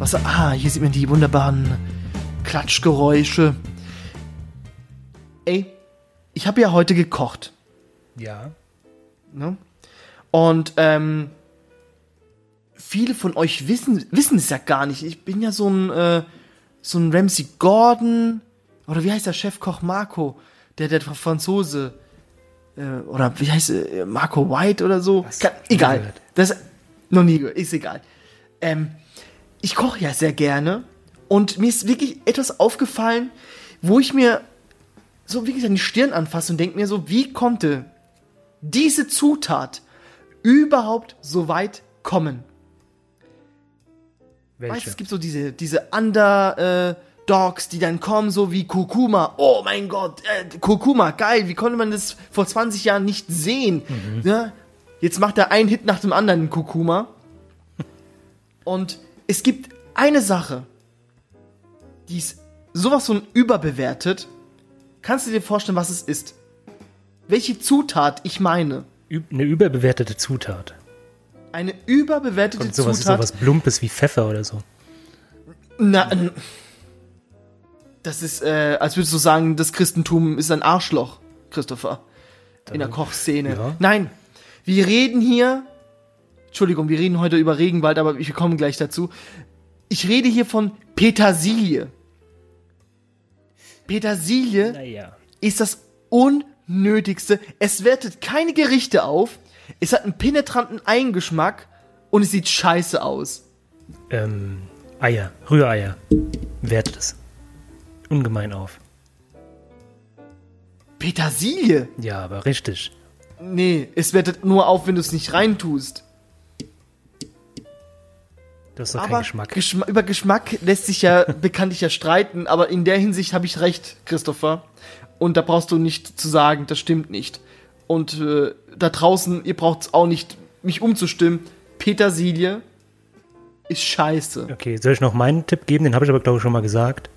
Was, hier sieht man die wunderbaren Klatschgeräusche. Ey, ich habe ja heute gekocht. Ja. Ne? Und viele von euch wissen es ja gar nicht. Ich bin ja so ein Ramsay Gordon, oder wie heißt der Chefkoch Marco, der Franzose, oder wie heißt Marco White oder so. Egal, das noch nie gehört, ist egal. Ich koche ja sehr gerne und mir ist wirklich etwas aufgefallen, wo ich mir so wirklich an die Stirn anfasse und denke mir so, wie konnte diese Zutat überhaupt so weit kommen? Welche? Weißt du, es gibt so diese Underdogs, die dann kommen, so wie Kurkuma. Oh mein Gott, Kurkuma, geil, wie konnte man das vor 20 Jahren nicht sehen? Mhm. Ja, jetzt macht er einen Hit nach dem anderen, Kurkuma. Und es gibt eine Sache, die ist sowas von überbewertet. Kannst du dir vorstellen, was es ist? Welche Zutat ich meine? Eine überbewertete Zutat. Eine überbewertete Zutat. Und sowas Zutat, ist sowas Plumpes wie Pfeffer oder so. Na, das ist, als würdest du sagen, das Christentum ist ein Arschloch, Christopher. In der Kochszene. Ja. Nein, wir reden hier... Entschuldigung, wir reden heute über Regenwald, aber wir kommen gleich dazu. Ich rede hier von Petersilie. Petersilie ist das Unnötigste. Es wertet keine Gerichte auf. Es hat einen penetranten Eigengeschmack und es sieht scheiße aus. Eier, Rühreier. Wertet es ungemein auf. Petersilie? Ja, aber richtig. Nee, es wertet nur auf, wenn du es nicht reintust. Das ist doch aber kein Geschmack. Über Geschmack lässt sich ja bekanntlich streiten, aber in der Hinsicht habe ich recht, Christopher. Und da brauchst du nicht zu sagen, das stimmt nicht. Und da draußen, ihr braucht es auch nicht, mich umzustimmen. Petersilie ist scheiße. Okay, soll ich noch meinen Tipp geben? Den habe ich aber, glaube ich, schon mal gesagt.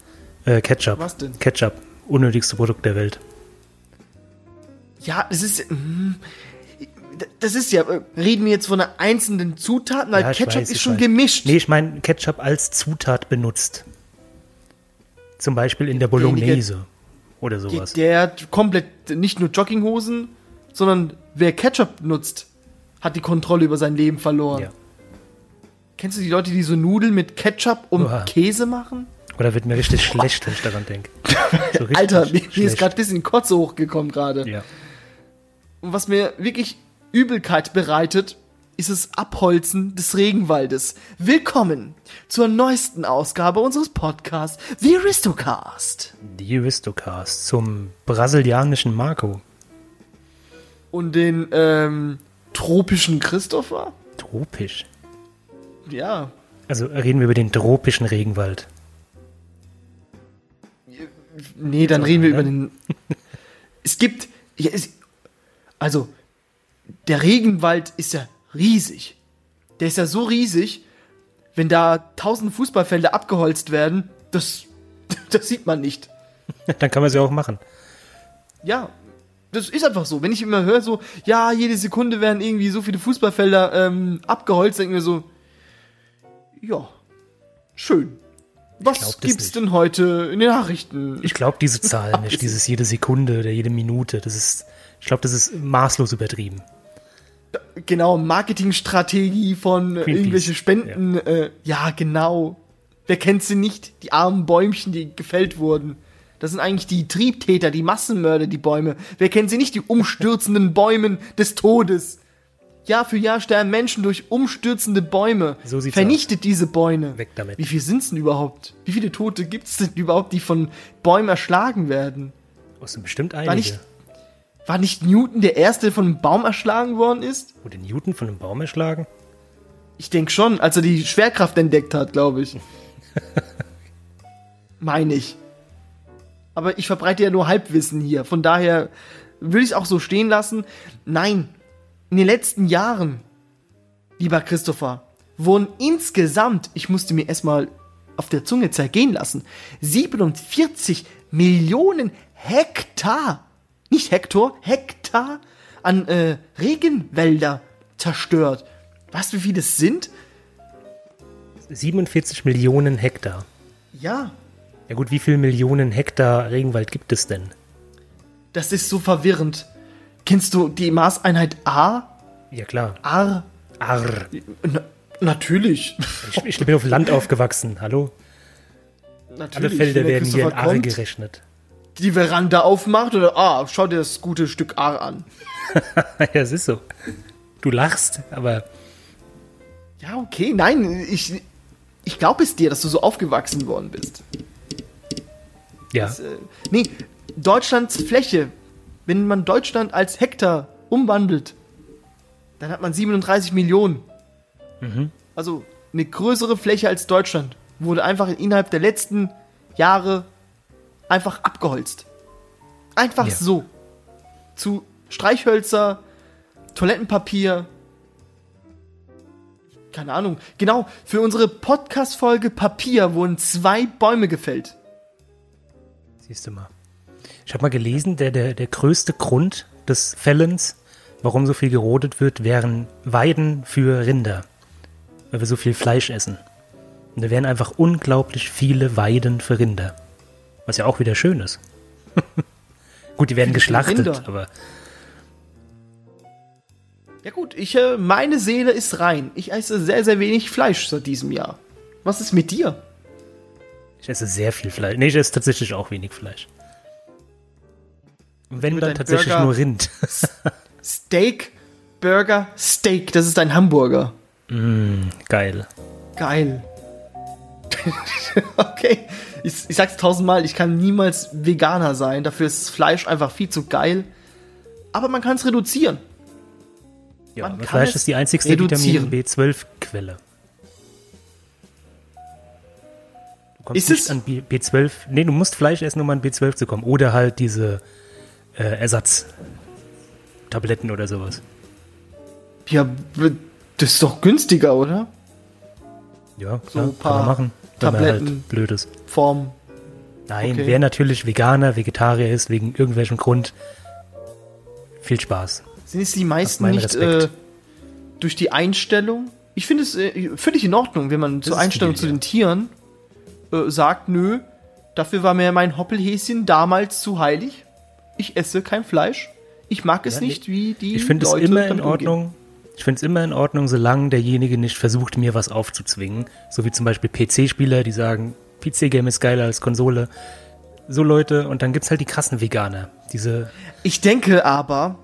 Ketchup. Was denn? Ketchup. Unnötigste Produkt der Welt. Ja, es ist... das ist ja... Reden wir jetzt von einer einzelnen Zutat? Weil ja, Ketchup ist schon gemischt. Nee, ich meine Ketchup als Zutat benutzt. Zum Beispiel in der Bolognese oder sowas. Der komplett nicht nur Jogginghosen... sondern wer Ketchup nutzt, hat die Kontrolle über sein Leben verloren. Ja. Kennst du die Leute, die so Nudeln mit Ketchup und Käse machen? Oder wird mir richtig schlecht, wenn ich daran denke. So Alter, mir ist gerade ein bisschen Kotze hochgekommen gerade. Ja. Und was mir wirklich Übelkeit bereitet, ist das Abholzen des Regenwaldes. Willkommen zur neuesten Ausgabe unseres Podcasts, The Aristocast. The Aristocast zum brasilianischen Marco. Und den tropischen Christopher? Tropisch? Ja. Also reden wir über den tropischen Regenwald. Nee, dann reden wir über den... Es gibt... Ja, also, der Regenwald ist ja riesig. Der ist ja so riesig, wenn da 1000 Fußballfelder abgeholzt werden, das sieht man nicht. Dann kann man es ja auch machen. Ja. Das ist einfach so. Wenn ich immer höre so, ja, jede Sekunde werden irgendwie so viele Fußballfelder abgeholzt, denke ich mir so, ja, schön. Was gibt's denn heute in den Nachrichten? Ich glaube diese Zahl nicht, dieses jede Sekunde oder jede Minute. Ich glaube, das ist maßlos übertrieben. Genau, Marketingstrategie von Greenpeace, irgendwelche Spenden. Ja. Ja, genau. Wer kennt sie nicht? Die armen Bäumchen, die gefällt wurden. Das sind eigentlich die Triebtäter, die Massenmörder, die Bäume. Wer kennt sie nicht, die umstürzenden Bäume des Todes? Jahr für Jahr sterben Menschen durch umstürzende Bäume. So sieht's Vernichtet aus. Diese Bäume. Weg damit. Wie viele sind's denn überhaupt? Wie viele Tote gibt's denn überhaupt, die von Bäumen erschlagen werden? Das sind bestimmt einige. War nicht Newton der Erste, der von einem Baum erschlagen worden ist? Wurde Newton von einem Baum erschlagen? Ich denke schon, als er die Schwerkraft entdeckt hat, glaube ich. Meine ich. Aber ich verbreite ja nur Halbwissen hier. Von daher will ich es auch so stehen lassen. Nein, in den letzten Jahren, lieber Christopher, wurden insgesamt, ich musste mir erstmal auf der Zunge zergehen lassen, 47 Millionen Hektar, nicht Hektor, Hektar an Regenwälder zerstört. Weißt du, wie viele das sind? 47 Millionen Hektar. Ja. Ja gut, wie viele Millionen Hektar Regenwald gibt es denn? Das ist so verwirrend. Kennst du die Maßeinheit A? Ja, klar. Ar? Ar. Natürlich. Ich bin auf Land aufgewachsen, hallo? Natürlich. Alle Felder werden hier in Ar gerechnet. Die Veranda aufmacht oder ah, schau dir das gute Stück Ar an. Ja, es ist so. Du lachst, aber... Ja, okay, nein, ich glaube es dir, dass du so aufgewachsen worden bist. Ja. Das, nee, Deutschlands Fläche. Wenn man Deutschland als Hektar umwandelt, dann hat man 37 Millionen. Mhm. Also eine größere Fläche als Deutschland wurde einfach innerhalb der letzten Jahre einfach abgeholzt. Einfach ja. So. Zu Streichhölzer, Toilettenpapier, keine Ahnung. Genau, für unsere Podcast-Folge Papier wurden 2 Bäume gefällt. Siehst du mal. Ich habe mal gelesen, der größte Grund des Fällens, warum so viel gerodet wird, wären Weiden für Rinder, weil wir so viel Fleisch essen. Und da wären einfach unglaublich viele Weiden für Rinder, was ja auch wieder schön ist. Gut, die werden geschlachtet, aber... Ja gut, meine Seele ist rein. Ich esse sehr, sehr wenig Fleisch seit diesem Jahr. Was ist mit dir? Ich esse sehr viel Fleisch. Nee, ich esse tatsächlich auch wenig Fleisch. Und wenn, dann tatsächlich Burger, nur Rind. Steak, Burger, Steak. Das ist ein Hamburger. Geil. Geil. Okay. Ich sag's 1000-mal, ich kann niemals Veganer sein. Dafür ist Fleisch einfach viel zu geil. Aber man kann's reduzieren. Ja, man kann Fleisch ist die einzigste Vitamin B12-Quelle. Du kommst nicht an B12. Nee, du musst Fleisch essen, um an B12 zu kommen. Oder halt diese... Ersatztabletten oder sowas. Ja, das ist doch günstiger, oder? Ja, so ja, ein paar kann man machen, wenn Tabletten, man halt blöd ist. Form. Nein, okay. Wer natürlich Veganer, Vegetarier ist, wegen irgendwelchem Grund, viel Spaß. Sind es die meisten nicht durch die Einstellung? Ich finde es völlig in Ordnung, wenn man zur Einstellung zu den Tieren sagt, nö, dafür war mir mein Hoppelhäschen damals zu heilig. Ich esse kein Fleisch. Ich mag es nicht, wie die ich Leute es immer in Ordnung umgehen. Ich finde es immer in Ordnung, solange derjenige nicht versucht, mir was aufzuzwingen. So wie zum Beispiel PC-Spieler, die sagen, PC-Game ist geiler als Konsole. So Leute, und dann gibt es halt die krassen Veganer. Ich denke aber,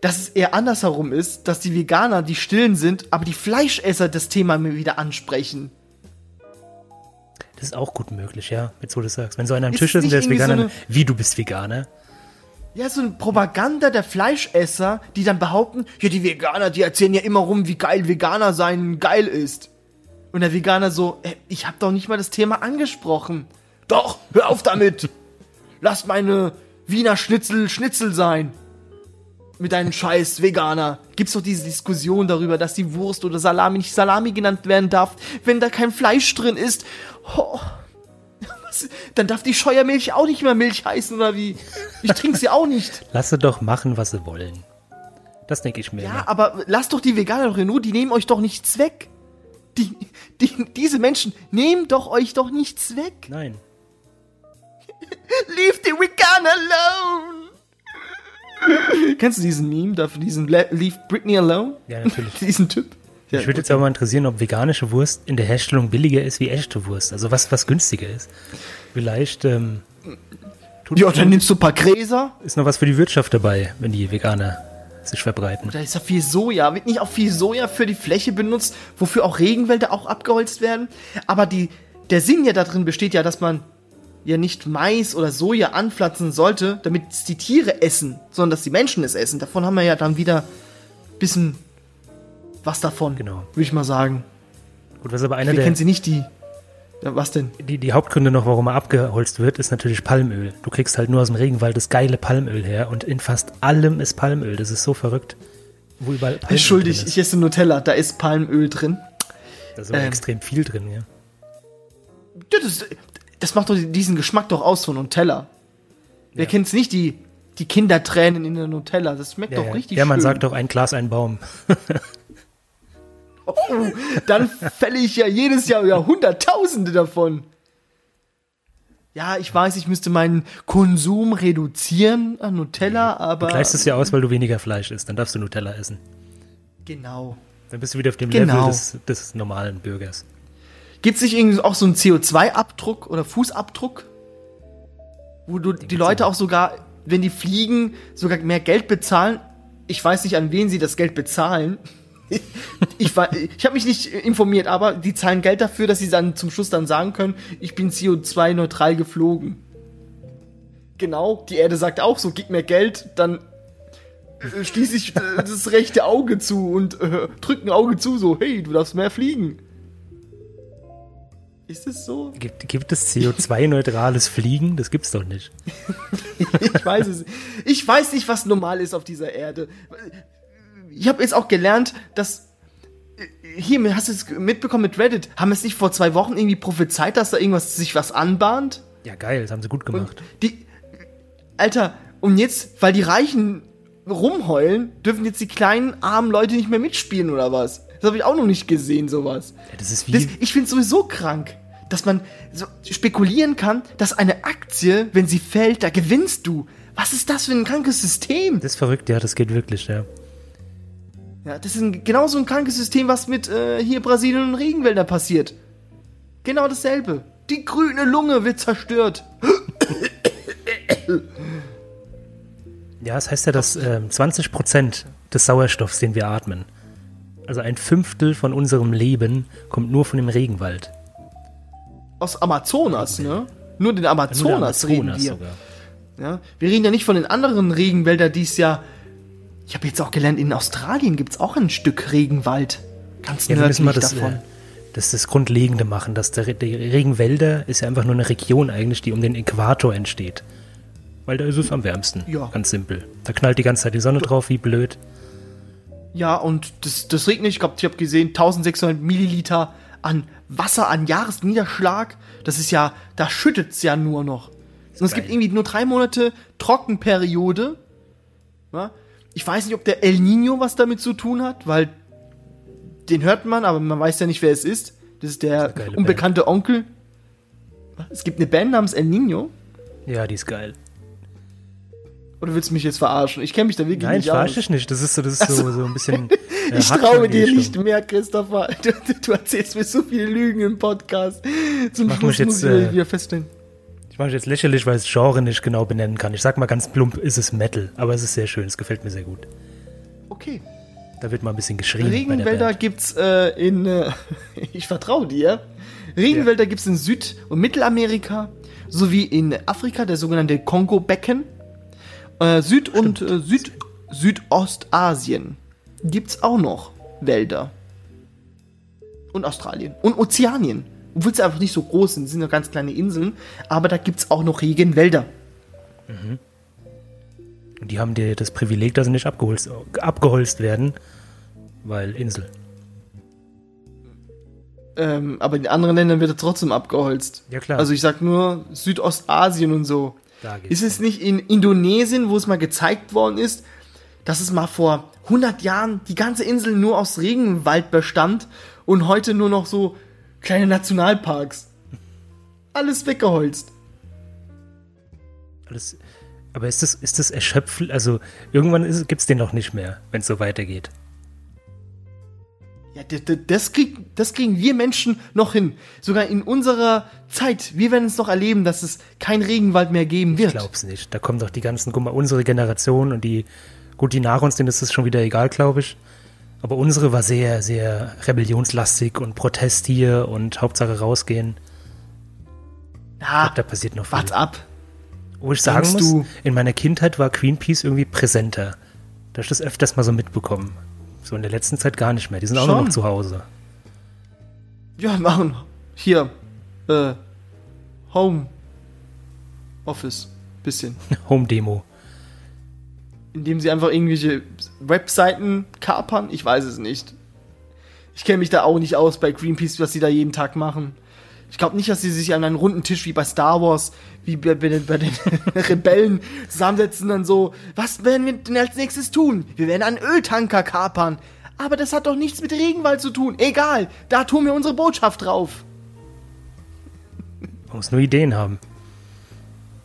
dass es eher andersherum ist, dass die Veganer die Stillen sind, aber die Fleischesser das Thema mir wieder ansprechen. Das ist auch gut möglich, ja, jetzt wo du das sagst. Wenn so einer am Tisch ist und der ist Veganer, so wie du bist Veganer. Ja, so eine Propaganda der Fleischesser, die dann behaupten, ja, die Veganer, die erzählen ja immer rum, wie geil Veganer sein geil ist. Und der Veganer so, ich hab doch nicht mal das Thema angesprochen. Doch, hör auf damit. Lass meine Wiener Schnitzel sein. Mit deinem Scheiß Veganer. Gibt's doch diese Diskussion darüber, dass die Wurst oder Salami nicht Salami genannt werden darf, wenn da kein Fleisch drin ist. Oh. Dann darf die Scheuermilch auch nicht mehr Milch heißen, oder wie? Ich trinke sie auch nicht. Lass sie doch machen, was sie wollen. Das denke ich mir. Ja, aber lasst doch die Veganer in Ruhe, die nehmen euch doch nichts weg. Diese Menschen nehmen doch euch doch nichts weg. Nein. Leave the Veganer alone. Kennst du diesen Meme dafür, diesen Leave Britney alone? Ja, natürlich. Diesen Typ. Mich würde jetzt aber mal interessieren, ob veganische Wurst in der Herstellung billiger ist wie echte Wurst. Also was günstiger ist. Vielleicht, ja, dann nimmst du ein paar Gräser. Ist noch was für die Wirtschaft dabei, wenn die Veganer sich verbreiten. Da ist ja viel Soja. Wird nicht auch viel Soja für die Fläche benutzt, wofür auch Regenwälder auch abgeholzt werden? Aber der Sinn ja darin besteht ja, dass man ja nicht Mais oder Soja anpflanzen sollte, damit es die Tiere essen, sondern dass die Menschen es essen. Davon haben wir ja dann wieder ein bisschen... Was davon, genau. Würde ich mal sagen. Gut, was aber einer der... kennen Sie nicht die... Ja, was denn? Die Hauptgründe noch, warum er abgeholzt wird, ist natürlich Palmöl. Du kriegst halt nur aus dem Regenwald das geile Palmöl her und in fast allem ist Palmöl. Das ist so verrückt, wo überall Palmöl drin ist. Ich esse Nutella, da ist Palmöl drin. Da ist aber extrem viel drin, ja. Das macht doch diesen Geschmack doch aus von Nutella. Wer kennt's nicht, die Kindertränen in der Nutella? Das schmeckt doch richtig schön. Ja, man sagt doch ein Glas, ein Baum. Dann fälle ich ja jedes Jahr Hunderttausende davon. Ja, ich weiß, ich müsste meinen Konsum reduzieren an Nutella, aber... Du gleichst es ja aus, weil du weniger Fleisch isst. Dann darfst du Nutella essen. Genau. Dann bist du wieder auf dem Level des normalen Bürgers. Gibt es nicht irgendwie auch so einen CO2-Abdruck oder Fußabdruck? Wo du die Leute auch sogar, wenn die fliegen, sogar mehr Geld bezahlen. Ich weiß nicht, an wen sie das Geld bezahlen. Ich habe mich nicht informiert, aber die zahlen Geld dafür, dass sie dann zum Schluss dann sagen können, ich bin CO2-neutral geflogen. Genau, die Erde sagt auch so, gib mir Geld, dann schließe ich das rechte Auge zu und drücke ein Auge zu, so, hey, du darfst mehr fliegen. Ist es so? Gibt es CO2-neutrales Fliegen? Das gibt's doch nicht. Ich weiß es. Ich weiß nicht, was normal ist auf dieser Erde. Ich habe jetzt auch gelernt, dass hier, hast du es mitbekommen mit Reddit? Haben es nicht vor 2 Wochen irgendwie prophezeit, dass da irgendwas sich was anbahnt? Ja, geil, das haben sie gut gemacht. Und jetzt, weil die Reichen rumheulen, dürfen jetzt die kleinen, armen Leute nicht mehr mitspielen oder was? Das habe ich auch noch nicht gesehen, sowas. Ja, das ist wie ich finde es sowieso krank, dass man so spekulieren kann, dass eine Aktie, wenn sie fällt, da gewinnst du. Was ist das für ein krankes System? Das ist verrückt, ja, das geht wirklich, ja. Ja, das ist genau so ein krankes System, was mit hier Brasilien und Regenwäldern passiert. Genau dasselbe. Die grüne Lunge wird zerstört. Ja, das heißt ja, dass 20% des Sauerstoffs, den wir atmen, also 1/5 von unserem Leben, kommt nur von dem Regenwald. Aus Amazonas, ne? Nur den Amazonas, ja, nur der Amazonas reden wir. Sogar. Ja? Wir reden ja nicht von den anderen Regenwäldern, die es ja... Ich habe jetzt auch gelernt, in Australien gibt es auch ein Stück Regenwald. Ganz nördlich davon. Das Grundlegende machen, dass die Regenwälder ist ja einfach nur eine Region eigentlich, die um den Äquator entsteht. Weil da ist es am wärmsten. Ja. Ganz simpel. Da knallt die ganze Zeit die Sonne drauf, wie blöd. Ja, und das regnet, ich glaube, ich habe gesehen, 1600 Milliliter an Wasser, an Jahresniederschlag. Das ist ja, da schüttet es ja nur noch. Und es gibt irgendwie nur 3 Monate Trockenperiode. Ja? Ich weiß nicht, ob der El Nino was damit zu tun hat, weil den hört man, aber man weiß ja nicht, wer es ist. Das ist der unbekannte Band. Onkel. Es gibt eine Band namens El Nino. Ja, die ist geil. Oder willst du mich jetzt verarschen? Ich kenne mich da wirklich nicht aus. Nein, verarsche ich nicht. Das ist so, so ein bisschen... ich traue dir nicht mehr, Christopher. Du erzählst mir so viele Lügen im Podcast. Zum Schluss muss ich wieder feststellen. Ich mache jetzt lächerlich, weil ich das Genre nicht genau benennen kann. Ich sag mal ganz plump, ist es Metal, aber es ist sehr schön, es gefällt mir sehr gut. Okay. Da wird mal ein bisschen geschrien. Regenwälder gibt's ich vertraue dir. Regenwälder gibt's in Süd- und Mittelamerika sowie in Afrika, der sogenannte Kongobecken. Südostasien gibt's auch noch Wälder. Und Australien und Ozeanien. Obwohl sie einfach nicht so groß sind, sind nur ganz kleine Inseln, aber da gibt es auch noch Regenwälder. Mhm. Und die haben dir das Privileg, dass sie nicht abgeholzt werden, weil Insel. Aber in anderen Ländern wird er trotzdem abgeholzt. Ja, klar. Also ich sag nur Südostasien und so. Ist es nicht in Indonesien, wo es mal gezeigt worden ist, dass es mal vor 100 Jahren die ganze Insel nur aus Regenwald bestand und heute nur noch so kleine Nationalparks. Alles weggeholzt. Alles. Aber ist das erschöpfend? Also irgendwann gibt es den doch nicht mehr, wenn es so weitergeht. Ja, das kriegen wir Menschen noch hin. Sogar in unserer Zeit. Wir werden es noch erleben, dass es keinen Regenwald mehr geben wird. Ich glaub's nicht. Da kommen doch die ganzen, guck mal, unsere Generation und die nach uns, denen ist das schon wieder egal, glaube ich. Aber unsere war sehr, sehr rebellionslastig und Protest hier und Hauptsache rausgehen. Ja, da passiert noch viel. Wart ab. Wo ich sagen muss, in meiner Kindheit war Greenpeace irgendwie präsenter. Da habe ich das öfters mal so mitbekommen. So in der letzten Zeit gar nicht mehr. Die sind schon auch nur noch zu Hause. Ja, machen. Hier. Home Office. Bisschen. Home Demo. Indem sie einfach irgendwelche Webseiten kapern? Ich weiß es nicht. Ich kenne mich da auch nicht aus bei Greenpeace, was sie da jeden Tag machen. Ich glaube nicht, dass sie sich an einen runden Tisch wie bei Star Wars, wie bei den Rebellen zusammensetzen und dann so, was werden wir denn als nächstes tun? Wir werden einen Öltanker kapern. Aber das hat doch nichts mit Regenwald zu tun. Egal, da tun wir unsere Botschaft drauf. Man muss nur Ideen haben.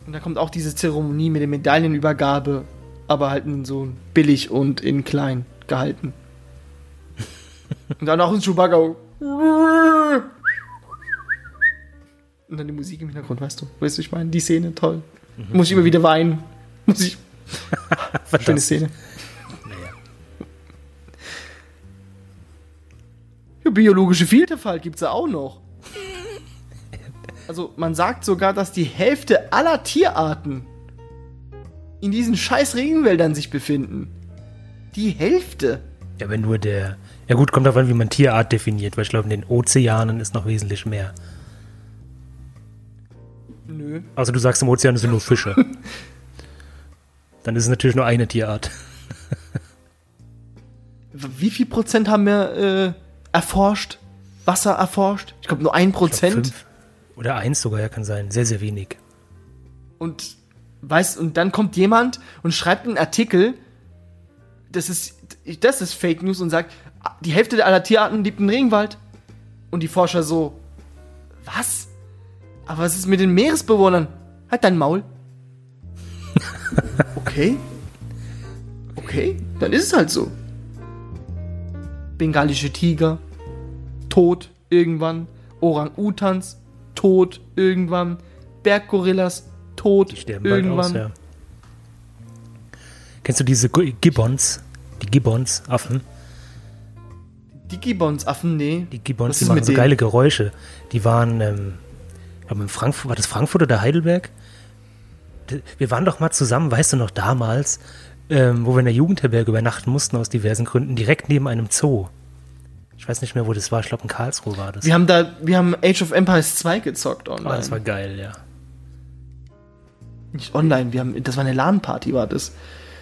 Und da kommt auch diese Zeremonie mit der Medaillenübergabe, aber halt in so billig und in klein gehalten. Und dann auch ein Chewbacca. Und dann die Musik im Hintergrund, weißt du, ich meine, die Szene, toll. Mhm. Muss ich immer wieder weinen. Muss ich. Schöne Szene. Naja. Ja, biologische Vielfalt gibt's ja auch noch. Also man sagt sogar, dass die Hälfte aller Tierarten in diesen scheiß Regenwäldern sich befinden. Die Hälfte? Ja, aber nur der... Ja gut, kommt darauf an, wie man Tierart definiert, weil ich glaube, in den Ozeanen ist noch wesentlich mehr. Nö. Also du sagst, im Ozean sind nur Fische. Dann ist es natürlich nur eine Tierart. Wie viel Prozent haben wir erforscht? Wasser erforscht? Ich glaube, nur 1%. 5. Oder 1 sogar, ja, kann sein. Sehr, sehr wenig. Und weißt, und dann kommt jemand und schreibt einen Artikel, das ist Fake News, und sagt, die Hälfte aller Tierarten lebt im Regenwald. Und die Forscher so, was? Aber was ist mit den Meeresbewohnern? Halt dein Maul. Okay, dann ist es halt so. Bengalische Tiger, tot irgendwann. Orang-Utans, tot irgendwann. Berggorillas, tot irgendwann. Bald aus, ja. Kennst du diese Gibbons? Die Gibbons-Affen? Die Gibbons-Affen, nee. Die Gibbons, die machen so geile Geräusche. Die waren, war das Frankfurt oder Heidelberg? Wir waren doch mal zusammen, weißt du noch, damals, wo wir in der Jugendherberge übernachten mussten aus diversen Gründen, direkt neben einem Zoo. Ich weiß nicht mehr, wo das war. Ich glaube, in Karlsruhe war das. Wir haben Age of Empires 2 gezockt online. Oh, das war geil, ja. Nicht online, das war eine LAN-Party, war das.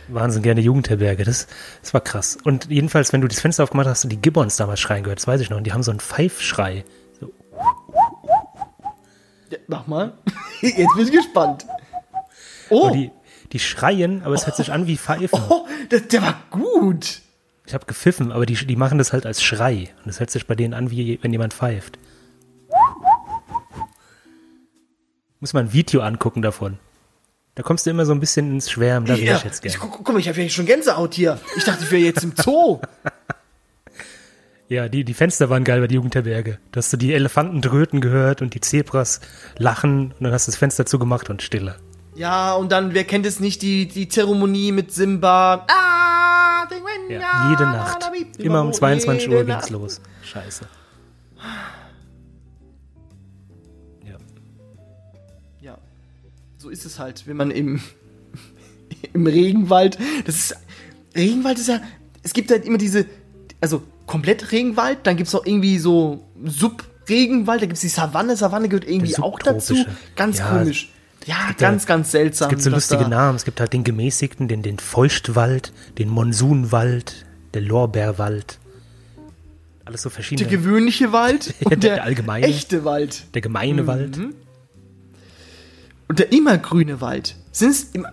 Wahnsinn, gerne Jugendherberge, das war krass. Und jedenfalls, wenn du das Fenster aufgemacht hast, hast du die Gibbons damals schreien gehört, das weiß ich noch. Und die haben so einen Pfeifschrei. So. Ja, mach mal. Jetzt bin ich gespannt. Oh! Die schreien, aber es hört sich an wie Pfeifen. Oh, der war gut! Ich habe gepfiffen, aber die machen das halt als Schrei. Und das hört sich bei denen an, wie wenn jemand pfeift. Muss man ein Video angucken davon. Da kommst du immer so ein bisschen ins Schwärmen. Da wäre ich jetzt gerne. Guck mal, ich habe ja schon Gänsehaut hier. Ich dachte, ich wäre jetzt im Zoo. Ja, die Fenster waren geil bei der Jugendherberge. Da hast du die Elefanten dröten gehört und die Zebras lachen. Und dann hast du das Fenster zugemacht und Stille. Ja, und dann, wer kennt es nicht, die Zeremonie mit Simba. Ja, jede Nacht. Immer um 22 Uhr ging's los. Scheiße. Ja. So ist es halt, wenn man im Regenwald. Regenwald ist ja. Es gibt halt immer diese. Also komplett Regenwald, dann gibt's noch irgendwie so Sub-Regenwald, da gibt's die Savanne. Savanne gehört irgendwie auch dazu. Ganz komisch. Ja, ganz, ganz seltsam. Es gibt so lustige Namen. Es gibt halt den Gemäßigten, den Feuchtwald, den Monsunwald, der Lorbeerwald. Alles so verschiedene. Der gewöhnliche Wald und der allgemeine. Echte Wald. Der gemeine Wald. Und der immergrüne Wald. Sind's immer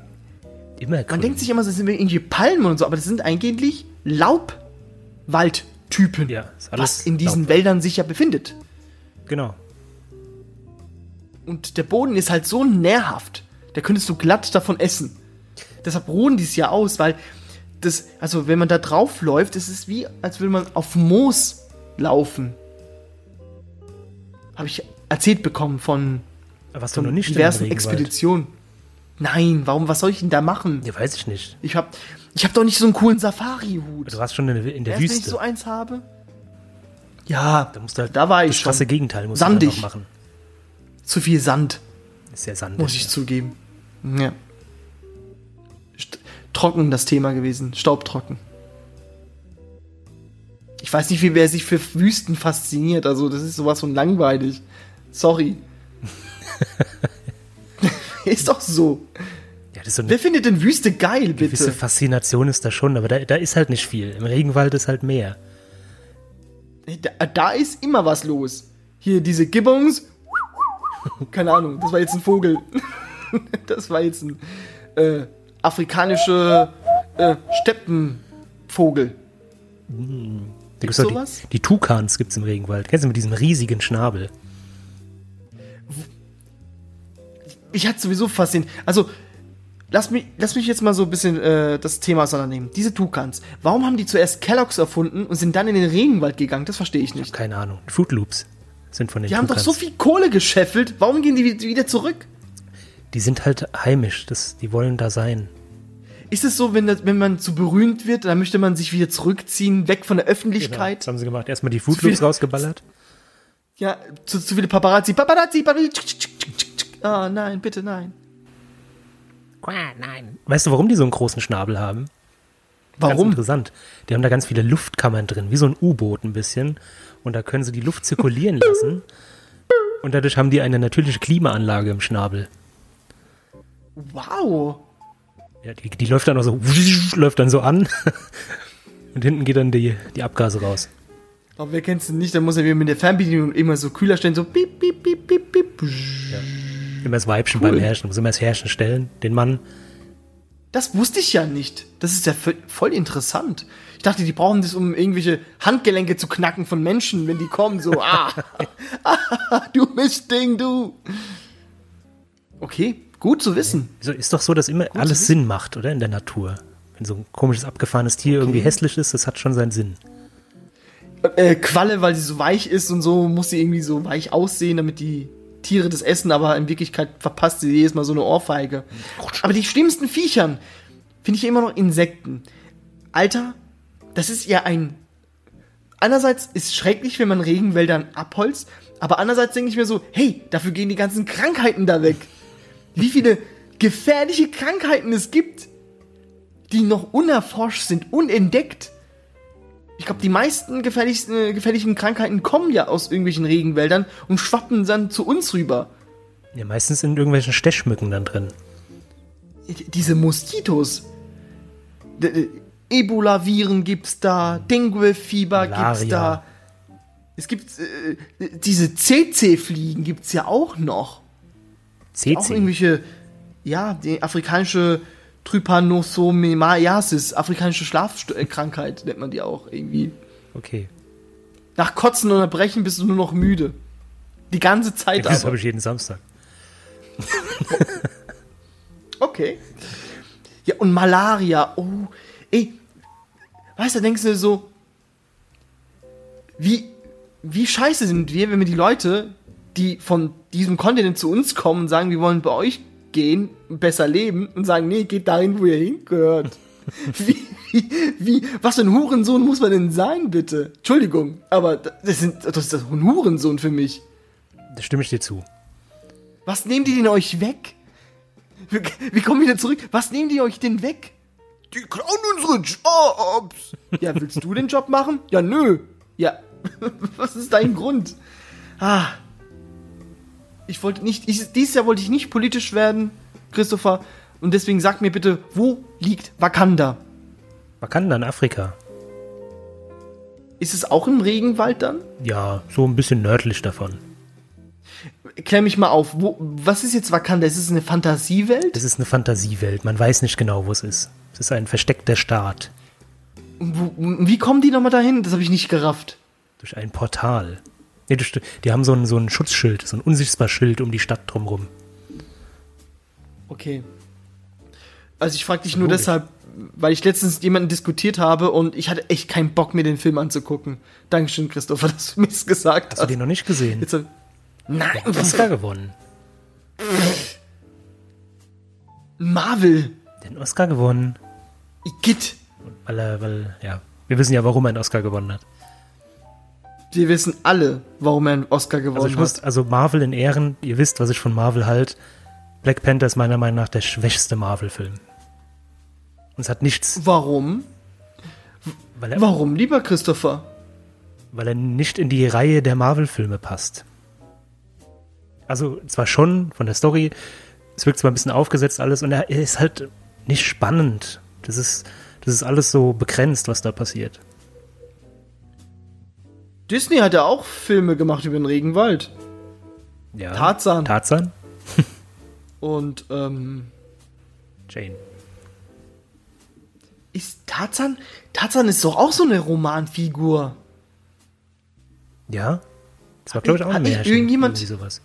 grün. Man denkt sich immer, das sind irgendwie Palmen und so, aber das sind eigentlich Laubwaldtypen, ja, was in diesen Wäldern sich ja befindet. Genau. Und der Boden ist halt so nährhaft. Da könntest du glatt davon essen. Deshalb ruhen die es ja aus, weil das, also wenn man da drauf läuft, ist es wie, als würde man auf Moos laufen. Habe ich erzählt bekommen von noch nicht diversen Expeditionen. Nein, was soll ich denn da machen? Ja, weiß ich nicht. Ich hab doch nicht so einen coolen Safari-Hut. Du warst schon in der Wüste. Wenn ich so eins habe? Ja, da musst du halt da war ich schon. Das krasse Gegenteil musst sandig. Du halt noch machen. Zu viel Sand. Ist ja sandig. Muss ich zugeben. Ja. Trocken das Thema gewesen. Staubtrocken. Ich weiß nicht, wie wer sich für Wüsten fasziniert. Also, das ist sowas von langweilig. Sorry. Ist doch so. Ja, das so wer findet denn Wüste geil, bitte? Gewisse Faszination ist da schon, aber da ist halt nicht viel. Im Regenwald ist halt mehr. Da ist immer was los. Hier diese Gibbons. Keine Ahnung, das war jetzt ein Vogel. Das war jetzt ein afrikanischer Steppenvogel. Gibt's sowas? Die Tukans gibt es im Regenwald. Kennst du mit diesem riesigen Schnabel? Ich hatte sowieso fasziniert. Also, lass mich jetzt mal so ein bisschen das Thema auseinandernehmen. Diese Tukans. Warum haben die zuerst Kelloggs erfunden und sind dann in den Regenwald gegangen? Das verstehe ich nicht. Ich habe keine Ahnung. Food Loops sind von den Tukans. Die haben doch so viel Kohle gescheffelt. Warum gehen die wieder zurück? Die sind halt heimisch. Die wollen da sein. Ist es so, wenn man zu berühmt wird, dann möchte man sich wieder zurückziehen, weg von der Öffentlichkeit? Genau, das haben sie gemacht. Erstmal die Food Loops rausgeballert. Ja, zu viele Paparazzi. Ah, nein, bitte nein. Nein. Weißt du, warum die so einen großen Schnabel haben? Warum? Ganz interessant. Die haben da ganz viele Luftkammern drin, wie so ein U-Boot ein bisschen. Und da können sie die Luft zirkulieren lassen. Und dadurch haben die eine natürliche Klimaanlage im Schnabel. Wow. Ja, die läuft dann auch so, läuft dann so an. Und hinten geht dann die Abgase raus. Aber wer kennt's denn nicht? Dann muss er wieder mit der Fernbedienung immer so kühler stellen, so piep, piep, piep, piep, piep. Ja. Immer das Weibchen beim Herrschen, muss immer das Herrschen stellen, den Mann. Das wusste ich ja nicht. Das ist ja voll interessant. Ich dachte, die brauchen das, um irgendwelche Handgelenke zu knacken von Menschen, wenn die kommen, so, du Mistding, du. Okay, gut zu wissen. Ist doch so, dass immer gut alles Sinn macht, oder, in der Natur. Wenn so ein komisches, abgefahrenes Tier irgendwie hässlich ist, das hat schon seinen Sinn. Qualle, weil sie so weich ist und so, muss sie irgendwie so weich aussehen, damit die Tiere das essen, aber in Wirklichkeit verpasst sie jedes Mal so eine Ohrfeige. Aber die schlimmsten Viechern finde ich immer noch Insekten. Alter, das ist ja ein... Einerseits ist es schrecklich, wenn man Regenwäldern abholzt, aber andererseits denke ich mir so, hey, dafür gehen die ganzen Krankheiten da weg. Wie viele gefährliche Krankheiten es gibt, die noch unerforscht sind, unentdeckt. Ich glaube, die meisten gefährlichen Krankheiten kommen ja aus irgendwelchen Regenwäldern und schwappen dann zu uns rüber. Ja, meistens sind irgendwelche Stechmücken dann drin. Diese Moskitos. Ebola-Viren gibt's da, Dengue-Fieber gibt's da. Es gibt diese CC-Fliegen gibt's ja auch noch. CC? Auch irgendwelche, ja, die afrikanische... Trypanosomiasis, afrikanische Schlafkrankheit nennt man die auch irgendwie. Okay. Nach Kotzen und Erbrechen bist du nur noch müde. Die ganze Zeit aber. Das habe ich jeden Samstag. Okay. Ja, und Malaria. Oh, ey. Weißt du, da denkst du so, wie scheiße sind wir, wenn wir die Leute, die von diesem Kontinent zu uns kommen und sagen, wir wollen bei euch gehen, besser leben und sagen, nee, geht dahin, wo ihr hingehört. Was für ein Hurensohn muss man denn sein, bitte? Entschuldigung, aber das ist ein Hurensohn für mich. Da stimme ich dir zu. Was nehmt ihr denn euch weg? Wir kommen wieder zurück. Was nehmt ihr euch denn weg? Die klauen unseren Jobs. Ja, willst du den Job machen? Ja, nö. Ja, was ist dein Grund? Dieses Jahr wollte ich nicht politisch werden, Christopher. Und deswegen sag mir bitte, wo liegt Wakanda? Wakanda in Afrika. Ist es auch im Regenwald dann? Ja, so ein bisschen nördlich davon. Klär mich mal auf. Was ist jetzt Wakanda? Ist es eine Fantasiewelt? Es ist eine Fantasiewelt. Man weiß nicht genau, wo es ist. Es ist ein versteckter Staat. Wie kommen die nochmal dahin? Das habe ich nicht gerafft. Durch ein Portal. Die haben so ein Schutzschild, so ein unsichtbares Schild um die Stadt drumherum. Okay. Also ich frage dich nur deshalb, weil ich letztens mit jemandem diskutiert habe und ich hatte echt keinen Bock, mir den Film anzugucken. Dankeschön, Christopher, dass du mir das gesagt hast. Hast du den noch nicht gesehen? Nein. Du hast Oscar gewonnen. Marvel. Den Oscar gewonnen. Igitt. Weil, wir wissen ja, warum er einen Oscar gewonnen hat. Wir wissen alle, warum er einen Oscar gewonnen hat. Also Marvel in Ehren, ihr wisst, was ich von Marvel halte. Black Panther ist meiner Meinung nach der schwächste Marvel-Film. Und es hat nichts. Warum? Warum, lieber Christopher? Weil er nicht in die Reihe der Marvel-Filme passt. Also zwar schon von der Story, es wirkt zwar ein bisschen aufgesetzt alles und er ist halt nicht spannend. Das ist alles so begrenzt, was da passiert. Disney hat ja auch Filme gemacht über den Regenwald. Ja. Tarzan. Und, Jane. Ist Tarzan? Tarzan ist doch auch so eine Romanfigur. Ja? Das war, glaube ich, auch ein Märchen. Irgendjemand... sowas.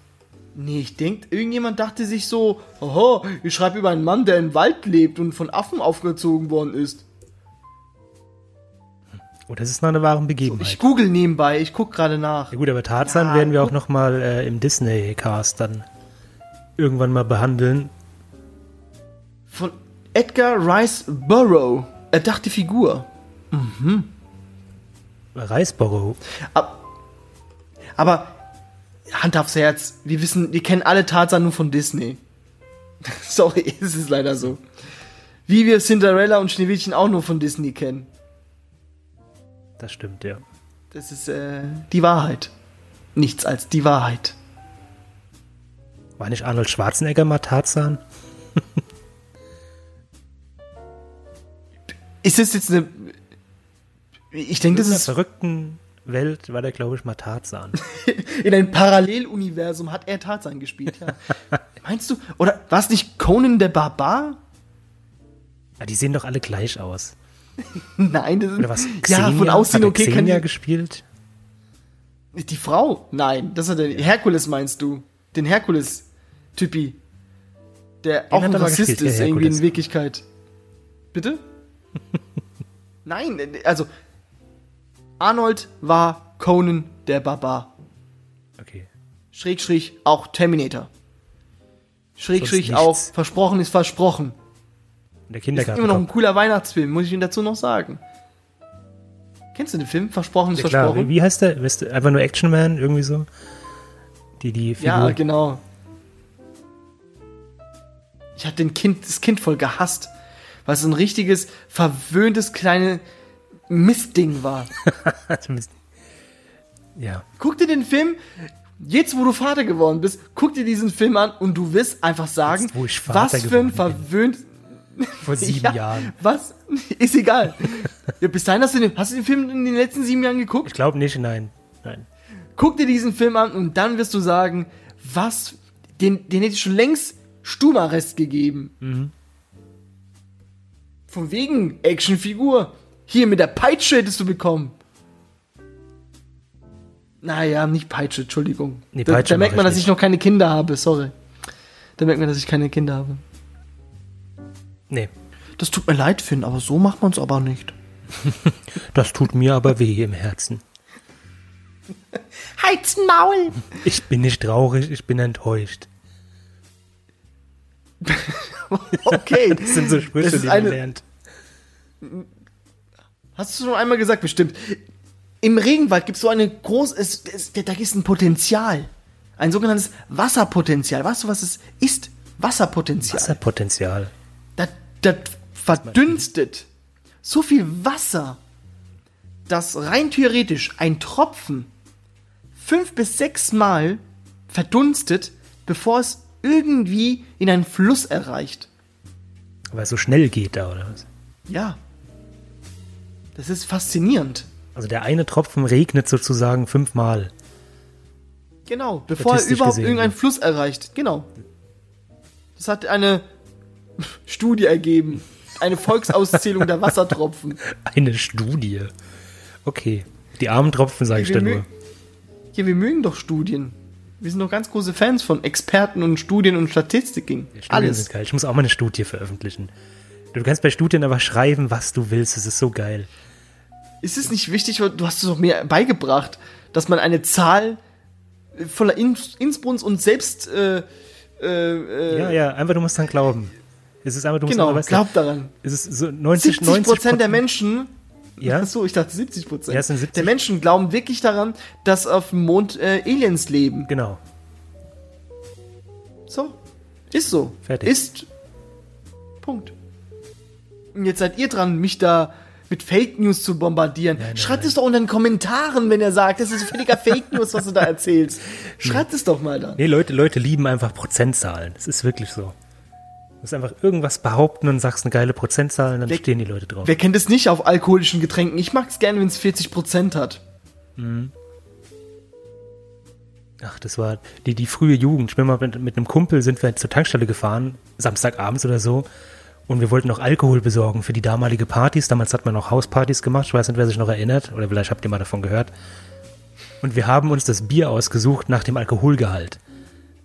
Nee, ich denke, irgendjemand dachte sich so, oho, ich schreibe über einen Mann, der im Wald lebt und von Affen aufgezogen worden ist. Oh, das ist nach einer wahren Begebenheit. So, ich google nebenbei, ich gucke gerade nach. Ja gut, aber Tarzan werden wir auch nochmal im Disney-Cast dann irgendwann mal behandeln. Von Edgar Rice Burroughs. Erdachte Figur. Mhm. Rice Burroughs. Aber Hand aufs Herz, wir kennen alle Tarzan nur von Disney. Sorry, es ist leider so. Wie wir Cinderella und Schneewittchen auch nur von Disney kennen. Das stimmt, ja. Das ist die Wahrheit. Nichts als die Wahrheit. War nicht Arnold Schwarzenegger mal Tarzan? Ist das jetzt eine... Ich denke, das ist... In einer verrückten Welt war der, glaube ich, mal Tarzan. In einem Paralleluniversum hat er Tarzan gespielt, ja. Meinst du? Oder war es nicht Conan der Barbar? Ja, die sehen doch alle gleich aus. Nein, das ist... Oder was? Xenia? Ja, von Aussehen, okay. Xenia kann ja gespielt? Die Frau? Nein, das hat der Herkules, meinst du? Den Herkules-Typi. Der den auch ein Rassist gespielt, ist, irgendwie in Wirklichkeit. Bitte? Nein, also... Arnold war Conan der Barbar. Okay. / auch Terminator. / auch Versprochen ist Versprochen. Der Kindergarten. Ist immer noch ein cooler Weihnachtsfilm, muss ich Ihnen dazu noch sagen. Kennst du den Film? Versprochen ist Versprochen. Klar. Wie heißt der? Weißt du, einfach nur Action Man, irgendwie so? Die Figur. Ja, genau. Ich habe das Kind voll gehasst, weil es ein richtiges, verwöhntes, kleines Mistding war. Ja. Guck dir den Film, jetzt wo du Vater geworden bist, guck dir diesen Film an und du wirst einfach sagen, jetzt, wo ich Vater geworden bin. Vor 7 Jahren. Was? Ist egal. Ja, bis dahin hast du den Film in den letzten 7 Jahren geguckt? Ich glaube nicht, nein. Guck dir diesen Film an und dann wirst du sagen, was, den hätte ich schon längst Sturmarrest gegeben. Mhm. Von wegen Actionfigur. Hier, mit der Peitsche hättest du bekommen. Naja, nicht Peitsche, Entschuldigung. Nee, Peitsche da merkt man, dass ich noch keine Kinder habe, sorry. Da merkt man, dass ich keine Kinder habe. Nee. Das tut mir leid, Finn, aber so macht man es aber nicht. Das tut mir aber weh im Herzen. Halt's Maul! Ich bin nicht traurig, ich bin enttäuscht. Okay. Das sind so Sprüche, die man lernt. Hast du schon einmal gesagt, bestimmt. Im Regenwald gibt es so eine große... Da gibt es ein Potenzial. Ein sogenanntes Wasserpotenzial. Weißt du, was es ist? Wasserpotenzial. Wasserpotenzial. Das verdünstet so viel Wasser, dass rein theoretisch ein Tropfen 5 bis 6 Mal verdunstet, bevor es irgendwie in einen Fluss erreicht. Weil es so schnell geht da, oder was? Ja. Das ist faszinierend. Also der eine Tropfen regnet sozusagen 5 Mal. Genau, bevor er überhaupt irgendeinen Fluss erreicht. Genau. Das hat eine Studie ergeben. Eine Volksauszählung der Wassertropfen. Eine Studie. Okay, die armen Tropfen, sage ich dann nur. Ja, wir mögen doch Studien. Wir sind doch ganz große Fans von Experten und Studien und Statistiken. Ja, alles. Sind geil. Ich muss auch mal eine Studie veröffentlichen. Du kannst bei Studien aber schreiben, was du willst. Das ist so geil. Ist es nicht wichtig, du hast es doch mir beigebracht, dass man eine Zahl voller Inbrunst und selbst... einfach du musst dran glauben. Es ist einfach, du musst genau, glaub daran. Es ist so 90% der Menschen... Ja? Achso, ich dachte 70%. Ja, es sind 70%. Der Menschen glauben wirklich daran, dass auf dem Mond Aliens leben. Genau. So. Ist so. Fertig. Ist. Punkt. Und jetzt seid ihr dran, mich da mit Fake News zu bombardieren. Nein, schreibt es doch unter den Kommentaren, wenn er sagt, das ist völliger Fake News, was du da erzählst. Schreibt es doch mal da. Nee, Leute lieben einfach Prozentzahlen. Das ist wirklich so. Du musst einfach irgendwas behaupten und sagst eine geile Prozentzahl und dann stehen die Leute drauf. Wer kennt es nicht auf alkoholischen Getränken? Ich mag es gerne, wenn es 40% hat. Mhm. Ach, das war die frühe Jugend. Ich bin mal mit einem Kumpel, sind wir zur Tankstelle gefahren, Samstagabends oder so. Und wir wollten noch Alkohol besorgen für die damalige Partys. Damals hat man noch Hauspartys gemacht. Ich weiß nicht, wer sich noch erinnert. Oder vielleicht habt ihr mal davon gehört. Und wir haben uns das Bier ausgesucht nach dem Alkoholgehalt.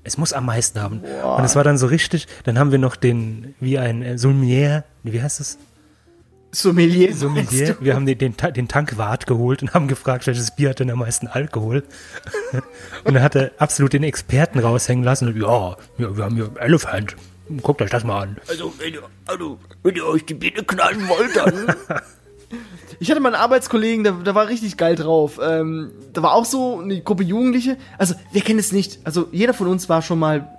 Es muss am meisten haben. Boah. Und es war dann so richtig, dann haben wir noch den, wie ein Sommelier, wie heißt das? Sommelier. Wir haben den Tankwart geholt und haben gefragt, welches Bier hat denn am meisten Alkohol? Und dann hat er absolut den Experten raushängen lassen. Und ja, wir haben hier Elephant. Guckt euch das mal an. Also, wenn ihr euch die Biene knallen wollt, dann... Ich hatte mal einen Arbeitskollegen, der war richtig geil drauf. Da war auch so eine Gruppe Jugendliche. Also, wer kennt es nicht? Also, jeder von uns war schon mal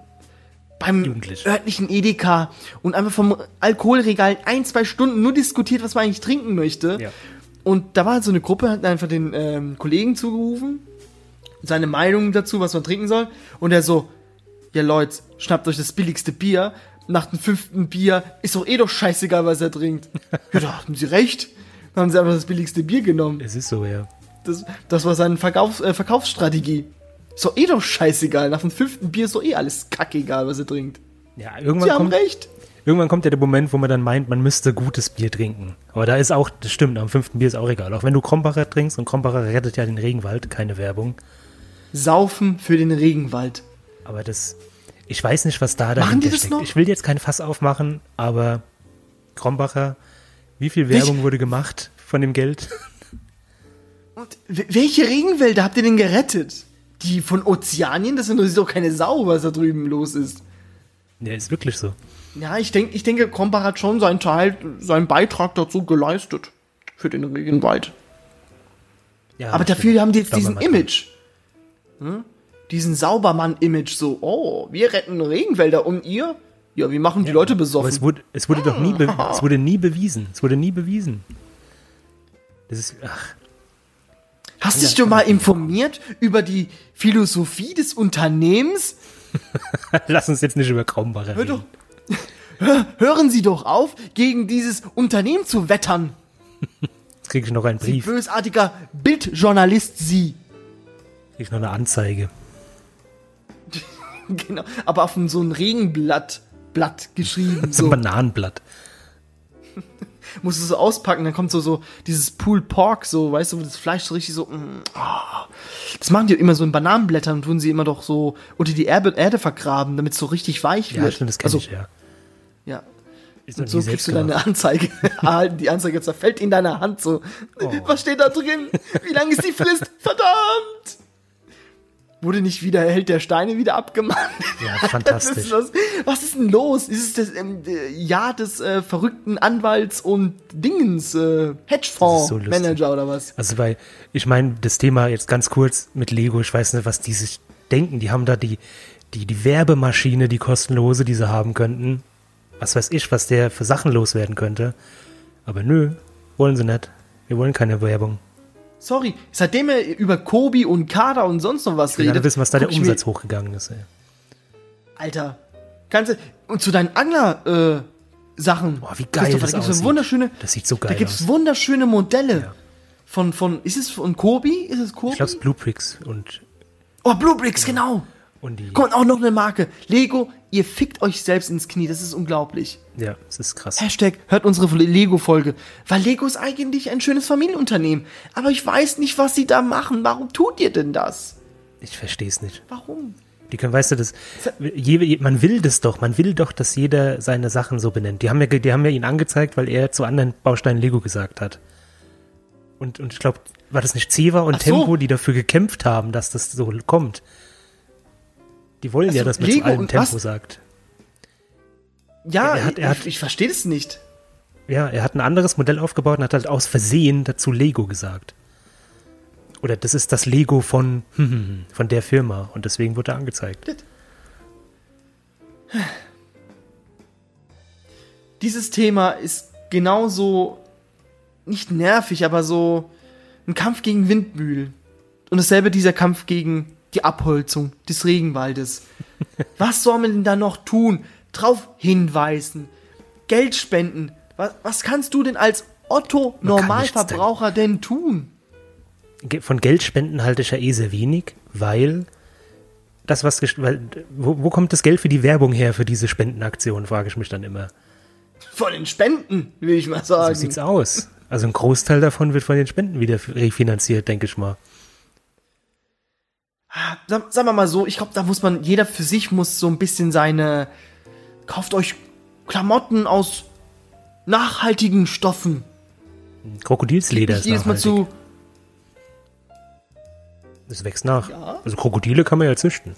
beim örtlichen Edeka und einfach vom Alkoholregal 1-2 Stunden nur diskutiert, was man eigentlich trinken möchte. Ja. Und da war halt so eine Gruppe, hat einfach den Kollegen zugerufen, seine Meinung dazu, was man trinken soll. Und er so, ja Leute, schnappt euch das billigste Bier. Nach dem 5. Bier ist doch eh doch scheißegal, was er trinkt. Ja, da haben sie recht. Haben sie einfach das billigste Bier genommen. Es ist so, ja. Das war seine Verkaufsstrategie. Ist doch eh doch scheißegal. Nach dem 5. Bier ist doch eh alles kackegal, was er trinkt. Ja, irgendwann sie haben recht. Irgendwann kommt ja der Moment, wo man dann meint, man müsste gutes Bier trinken. Aber da ist auch, das stimmt, am 5. Bier ist auch egal. Auch wenn du Krombacher trinkst, und Krombacher rettet ja den Regenwald, keine Werbung. Saufen für den Regenwald. Aber das, ich weiß nicht, was da dahinter steckt. Noch? Ich will jetzt kein Fass aufmachen, aber Krombacher... Wie viel Werbung wurde gemacht von dem Geld? Und welche Regenwälder habt ihr denn gerettet? Die von Ozeanien? Das interessiert doch keine Sau, was da drüben los ist. Ja, ist wirklich so. Ja, ich denke, Krombacher hat schon seinen Beitrag dazu geleistet. Für den Regenwald. Ja, aber dafür haben die jetzt diesen Image. Diesen Saubermann-Image. So, wir retten Regenwälder und ihr... Ja, wir machen die Leute besoffen. Aber es wurde doch nie bewiesen. Es wurde nie bewiesen. Das ist, Hast du dich schon mal informiert über die Philosophie des Unternehmens? Lass uns jetzt nicht über Krombacher reden. Hören Sie doch auf, gegen dieses Unternehmen zu wettern. Jetzt krieg ich noch einen Brief. Sie bösartiger Bildjournalist, Sie. Krieg ich noch eine Anzeige. Genau, aber auf so ein Regenblatt geschrieben. So ein Bananenblatt. Musst du so auspacken, dann kommt so dieses Pulled Pork, so, weißt du, wo das Fleisch so richtig so... Das machen die immer so in Bananenblättern und tun sie immer doch so unter die Erde vergraben, damit es so richtig weich wird. Ja, stimmt, das kenn ich, ja. Ja. Und so kriegst du deine Anzeige. Die Anzeige zerfällt in deiner Hand so. Oh. Was steht da drin? Wie lange ist die Frist? Verdammt! Wurde nicht wieder Held der Steine wieder abgemahnt? Ja, fantastisch. Was ist denn los? Ist es das Jahr des verrückten Anwalts und Dingens, Hedgefonds-Manager so oder was? Also, weil, ich meine, das Thema jetzt ganz kurz mit Lego, ich weiß nicht, was die sich denken. Die haben da die Werbemaschine, die kostenlose, die sie haben könnten. Was weiß ich, was der für Sachen loswerden könnte. Aber nö, wollen sie nicht. Wir wollen keine Werbung. Sorry, seitdem er über Kobi und Kader und sonst noch was redet... Ich will wissen, was da der Umsatz hochgegangen ist, ey. Alter, und zu deinen Angler-Sachen. Boah, wie geil das aussieht. Das sieht so geil aus. Da gibt's wunderschöne Modelle. Ja. Ist es von Kobi? Ist es Kobi? Ich glaube, Bluepricks und... Oh, Bluepricks, genau. Und die... Kommt auch noch eine Marke. Lego, ihr fickt euch selbst ins Knie. Das ist unglaublich. Ja, das ist krass. Hashtag, hört unsere Lego-Folge. Weil Lego ist eigentlich ein schönes Familienunternehmen. Aber ich weiß nicht, was sie da machen. Warum tut ihr denn das? Ich verstehe es nicht. Warum? Die können, weißt du, man will doch, dass jeder seine Sachen so benennt. Die haben ja ihn angezeigt, weil er zu anderen Bausteinen Lego gesagt hat. Und ich glaube, war das nicht Ceva und Tempo, die dafür gekämpft haben, dass das so kommt? Die wollen dass man zu allem Tempo sagt. Ja, ich verstehe das nicht. Ja, er hat ein anderes Modell aufgebaut und hat halt aus Versehen dazu Lego gesagt. Oder das ist das Lego von der Firma und deswegen wurde er angezeigt. Dieses Thema ist genauso nicht nervig, aber so ein Kampf gegen Windmühlen. Und dasselbe dieser Kampf gegen die Abholzung des Regenwaldes. Was soll man denn da noch tun? Drauf hinweisen. Geld spenden. Was kannst du denn als Otto-Normalverbraucher denn tun? Von Geldspenden halte ich ja eh sehr wenig, weil das, wo kommt das Geld für die Werbung her, für diese Spendenaktion, frage ich mich dann immer. Von den Spenden, will ich mal sagen. So sieht's aus. Also ein Großteil davon wird von den Spenden wieder refinanziert, denke ich mal. Sagen wir mal so, ich glaube, da muss man, jeder für sich muss so ein bisschen seine, kauft euch Klamotten aus nachhaltigen Stoffen. Krokodilsleder ist nachhaltig. Mal zu. Das wächst nach. Ja. Also Krokodile kann man ja züchten.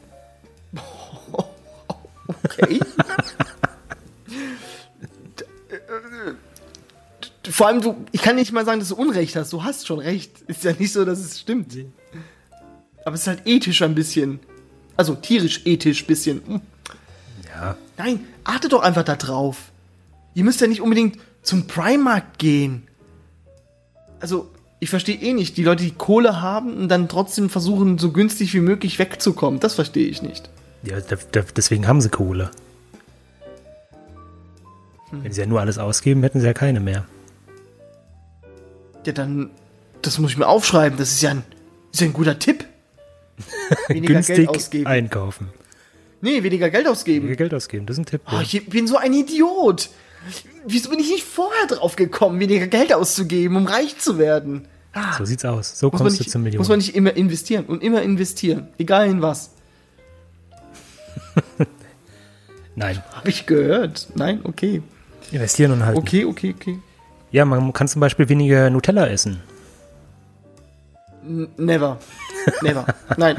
Okay. Vor allem, ich kann nicht mal sagen, dass du Unrecht hast. Du hast schon recht. Ist ja nicht so, dass es stimmt. Aber es ist halt ethisch ein bisschen. Also tierisch-ethisch ein bisschen. Hm. Ja. Nein, achtet doch einfach da drauf. Ihr müsst ja nicht unbedingt zum Primark gehen. Also, ich verstehe eh nicht, die Leute, die Kohle haben und dann trotzdem versuchen, so günstig wie möglich wegzukommen. Das verstehe ich nicht. Ja, deswegen haben sie Kohle. Wenn sie ja nur alles ausgeben, hätten sie ja keine mehr. Ja, dann, das muss ich mir aufschreiben. Das ist ja ein guter Tipp. Weniger günstig Geld ausgeben. Einkaufen. Nee, weniger Geld ausgeben. Weniger Geld ausgeben, das ist ein Tipp. Oh, ich bin so ein Idiot. Wieso bin ich nicht vorher drauf gekommen, weniger Geld auszugeben, um reich zu werden? Ah, so sieht's aus. So kommst du zum Millionen. Muss man nicht immer investieren und immer investieren. Egal in was. Nein. Hab ich gehört. Nein, okay. Investieren und halten. Okay. Ja, man kann zum Beispiel weniger Nutella essen. Never. Nein.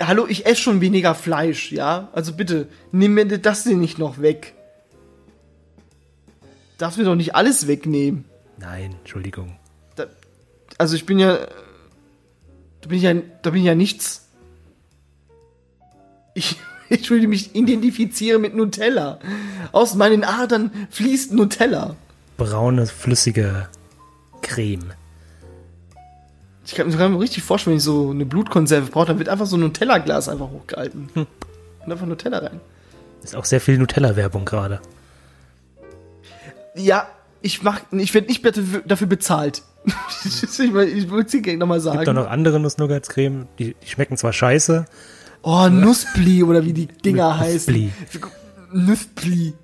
Hallo, ich esse schon weniger Fleisch, ja? Also bitte, nimm mir das denn nicht noch weg. Darfst mir doch nicht alles wegnehmen. Nein, Entschuldigung. Da bin ich ja nichts. Ich würde mich identifizieren mit Nutella. Aus meinen Adern fließt Nutella. Braune, flüssige Creme. Ich kann mir richtig vorstellen, wenn ich so eine Blutkonserve brauche, dann wird einfach so ein Nutella-Glas einfach hochgehalten. Und einfach Nutella rein. Ist auch sehr viel Nutella-Werbung gerade. Ja, ich werde nicht dafür bezahlt. Ich würde es dir nochmal sagen. Es gibt doch noch andere Nuss-Nougat-Creme, die schmecken zwar scheiße. Oh, Nusspli oder wie die Dinger heißen. Nusspli.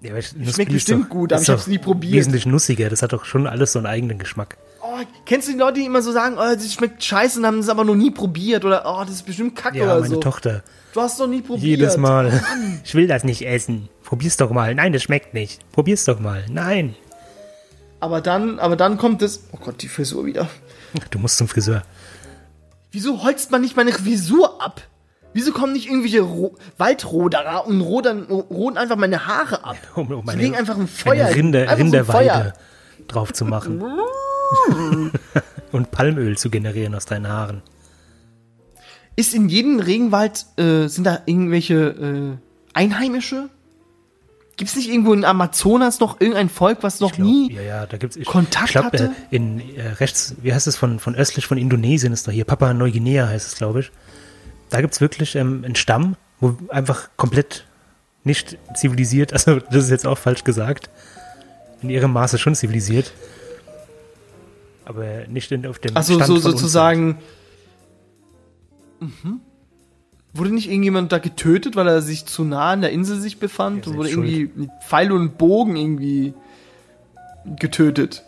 Ja, schmeckt bestimmt gut, aber ich hab's nie probiert. Wesentlich nussiger, das hat doch schon alles so einen eigenen Geschmack. Oh, kennst du die Leute, die immer so sagen, oh, das schmeckt scheiße und haben es aber noch nie probiert oder oh, das ist bestimmt kacke oder so. Ja, meine Tochter. Du hast es noch nie probiert. Jedes Mal. Ich will das nicht essen. Probier's doch mal. Nein, das schmeckt nicht. Probier's doch mal. Nein. Aber dann kommt das. Oh Gott, die Frisur wieder. Du musst zum Friseur. Wieso holzt man nicht meine Frisur ab? Wieso kommen nicht irgendwelche Waldroderer und roden einfach meine Haare ab? Ja, um meine, legen einfach ein Feuer. Rinderweide drauf zu machen. Und Palmöl zu generieren aus deinen Haaren. Ist in jedem Regenwald, sind da irgendwelche Einheimische? Gibt es nicht irgendwo in Amazonas noch irgendein Volk, was noch nie Kontakt hatte? Rechts, wie heißt es, von östlich von Indonesien ist doch hier, Papua Neuguinea heißt es, glaube ich. Da gibt es wirklich einen Stamm, wo einfach komplett nicht zivilisiert, also das ist jetzt auch falsch gesagt, in ihrem Maße schon zivilisiert, aber nicht auf dem Stand von uns. Also sozusagen, Wurde nicht irgendjemand da getötet, weil er sich zu nah an der Insel sich befand? Ja, wurde irgendwie mit Pfeil und Bogen irgendwie getötet?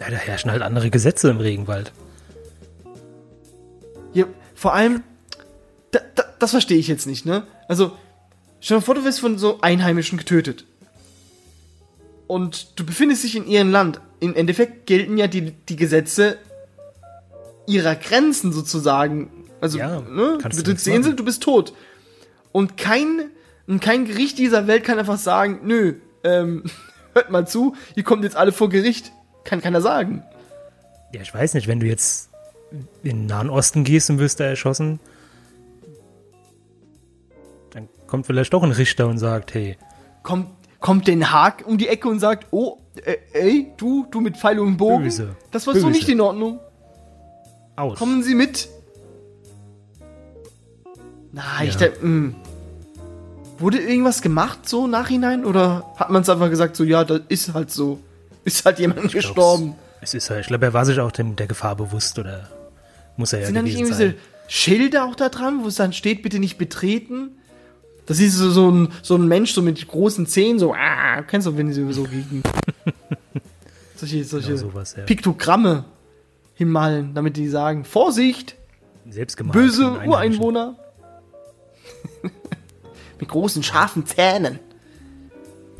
Ja, da herrschen halt andere Gesetze im Regenwald. Ja, vor allem, das verstehe ich jetzt nicht, ne? Also, stell dir vor, du wirst von so Einheimischen getötet. Und du befindest dich in ihrem Land. Im Endeffekt gelten ja die Gesetze ihrer Grenzen sozusagen. Also, ja, ne, du betrittst die Insel, du bist tot. Und kein Gericht dieser Welt kann einfach sagen, nö, hört mal zu, ihr kommt jetzt alle vor Gericht. Kann keiner sagen. Ja, ich weiß nicht, wenn du jetzt in den Nahen Osten gehst und wirst da erschossen, dann kommt vielleicht doch ein Richter und sagt, hey. Kommt Den Haag um die Ecke und sagt, oh, ey, du mit Pfeil und Bogen, Böse. Das war Böse. So nicht in Ordnung. Aus. Kommen Sie mit. Na, ja. Ich denke, wurde irgendwas gemacht, so nachhinein? Oder hat man es einfach gesagt, so, ja, das ist halt so. Ist halt jemand gestorben. Ich glaube, er war sich auch der Gefahr bewusst, oder muss er ja gewesen sein. Sind da nicht irgendwie so Schilder auch da dran, wo es dann steht, bitte nicht betreten? Das ist so ein Mensch so mit großen Zähnen, so, kennst du, wenn sie so liegen. solche genau sowas, ja. Piktogramme hinmalen, damit die sagen, Vorsicht, böse Ureinwohner. Mit großen, scharfen Zähnen.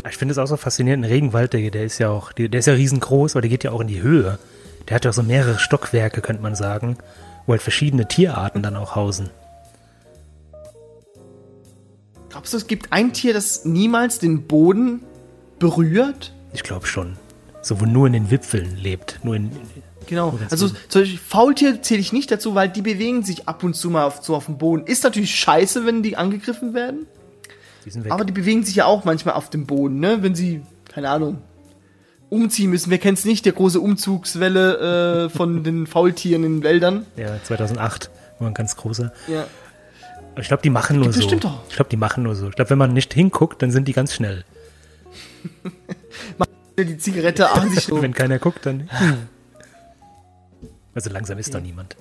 Ich finde es auch so faszinierend, ein Regenwald, der ist ja auch, der ist ja riesengroß, aber der geht ja auch in die Höhe. Der hat ja auch so mehrere Stockwerke, könnte man sagen, wo halt verschiedene Tierarten dann auch hausen. Glaubst du, es gibt ein Tier, das niemals den Boden berührt? Ich glaube schon. So, wo nur in den Wipfeln lebt. Genau. Also solche Faultiere zähle ich nicht dazu, weil die bewegen sich ab und zu mal auf dem Boden. Ist natürlich scheiße, wenn die angegriffen werden. Die sind weg. Aber die bewegen sich ja auch manchmal auf dem Boden, ne? Wenn sie, keine Ahnung, umziehen müssen. Wer kennt's nicht? Der große Umzugswelle von den Faultieren in den Wäldern. Ja, 2008 war ein ganz großer. Ja. Ich glaube, die machen nur so. Bestimmt doch. Ich glaube, die machen nur so. Ich glaube, wenn man nicht hinguckt, dann sind die ganz schnell. Machen die Zigarette an sich rum. Wenn keiner guckt, dann... Also langsam ist doch niemand.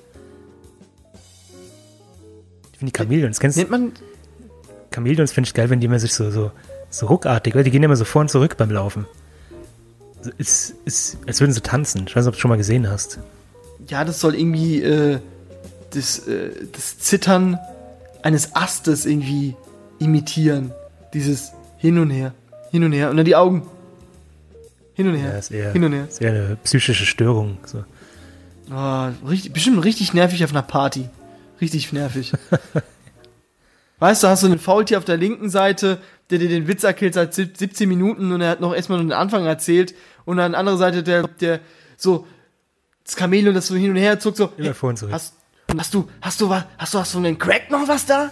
Ich finde die Chamäleons, kennst du? Chamäleons finde ich geil, wenn die immer sich so ruckartig, weil die gehen immer so vor und zurück beim Laufen. Ist, als würden sie tanzen. Ich weiß nicht, ob du es schon mal gesehen hast. Ja, das soll irgendwie das Zittern eines Astes irgendwie imitieren. Dieses hin und her, und dann die Augen. Hin und her, ja, hin und her. Ist eher eine psychische Störung. So. Oh, bestimmt richtig nervig auf einer Party. Richtig nervig. Weißt du, hast du einen Faultier auf der linken Seite, der dir den Witz erklärt seit 17 Minuten und er hat noch erstmal nur den Anfang erzählt, und an der anderen Seite der so das Chamäleon, das so hin und her zuckt, so immer vor und zurück. Hast du von den Crack noch was da?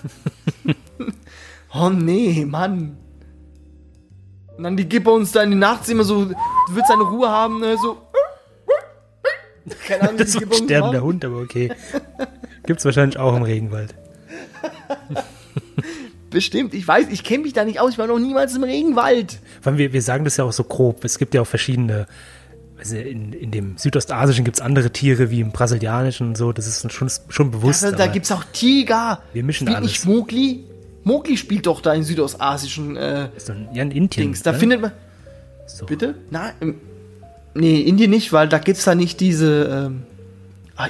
Oh nee, Mann. Und dann die Gibbons da in den Nachts immer so, du willst deine Ruhe haben, ne, so. Keine Ahnung, das war ein sterbender Hund, aber okay. Gibt's wahrscheinlich auch im Regenwald. Bestimmt, ich weiß, ich kenne mich da nicht aus, ich war noch niemals im Regenwald. Weil wir sagen das ja auch so grob, es gibt ja auch verschiedene... Also in dem Südostasischen gibt es andere Tiere wie im Brasilianischen und so, das ist schon bewusst. Da gibt es auch Tiger. Wir mischen alles. Nicht Mowgli? Mowgli spielt doch da in Südostasischen in Indien, Dings. Da, ne? Findet man... So. Bitte? Nein, nee, Indien nicht, weil da gibt es da nicht diese...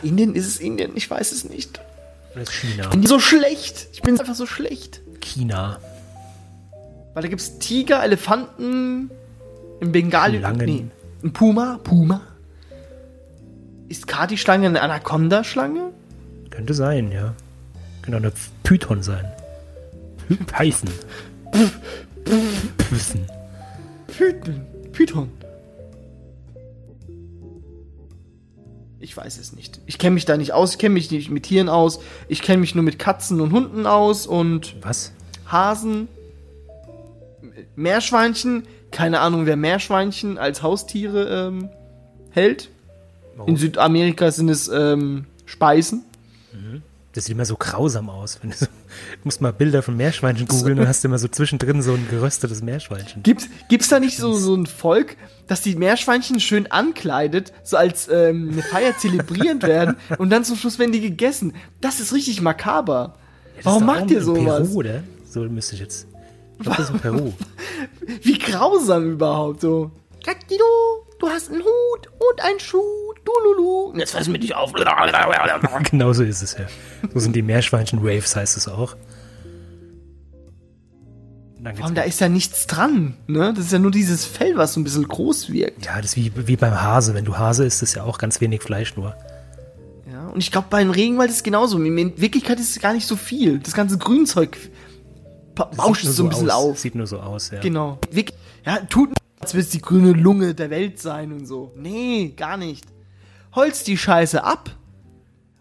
Indien? Ist es Indien? Ich weiß es nicht. Oder ist China? Ich bin so schlecht. Ich bin einfach so schlecht. China. Weil da gibt es Tiger, Elefanten, im Bengalien... Nee. Ein Puma? Ist Kati-Schlange eine Anaconda-Schlange? Könnte sein, ja. Könnte auch eine Python sein. Python. Python. Ich weiß es nicht. Ich kenne mich da nicht aus. Ich kenne mich nicht mit Tieren aus. Ich kenne mich nur mit Katzen und Hunden aus und... Was? Hasen. Meerschweinchen. Keine Ahnung, wer Meerschweinchen als Haustiere hält. Warum? In Südamerika sind es Speisen. Mhm. Das sieht immer so grausam aus. Du musst mal Bilder von Meerschweinchen googeln und hast immer so zwischendrin so ein geröstetes Meerschweinchen. Gibt's da nicht so ein Volk, dass die Meerschweinchen schön ankleidet, so als eine Feier zelebrierend werden und dann zum Schluss werden die gegessen? Das ist richtig makaber. Ja, warum macht ihr sowas? Peru, oder? So müsste ich jetzt... Ich glaube, das ist in Peru. Wie grausam überhaupt, so. Kaktido, du hast einen Hut und einen Schuh, Dululu. Jetzt fassen wir dich auf. Genau so ist es, ja. So sind die Meerschweinchen-Waves, heißt es auch. Vor allem, da ist ja nichts dran, ne? Das ist ja nur dieses Fell, was so ein bisschen groß wirkt. Ja, das ist wie beim Hase. Wenn du Hase isst, ist ja auch ganz wenig Fleisch nur. Ja, und ich glaube, beim Regenwald ist es genauso. In Wirklichkeit ist es gar nicht so viel. Das ganze Grünzeug... bauscht es so ein bisschen auf. Sieht nur so aus, ja. Genau. Ja, tut nicht, als willst du die grüne Lunge der Welt sein und so. Nee, gar nicht. Holz die Scheiße ab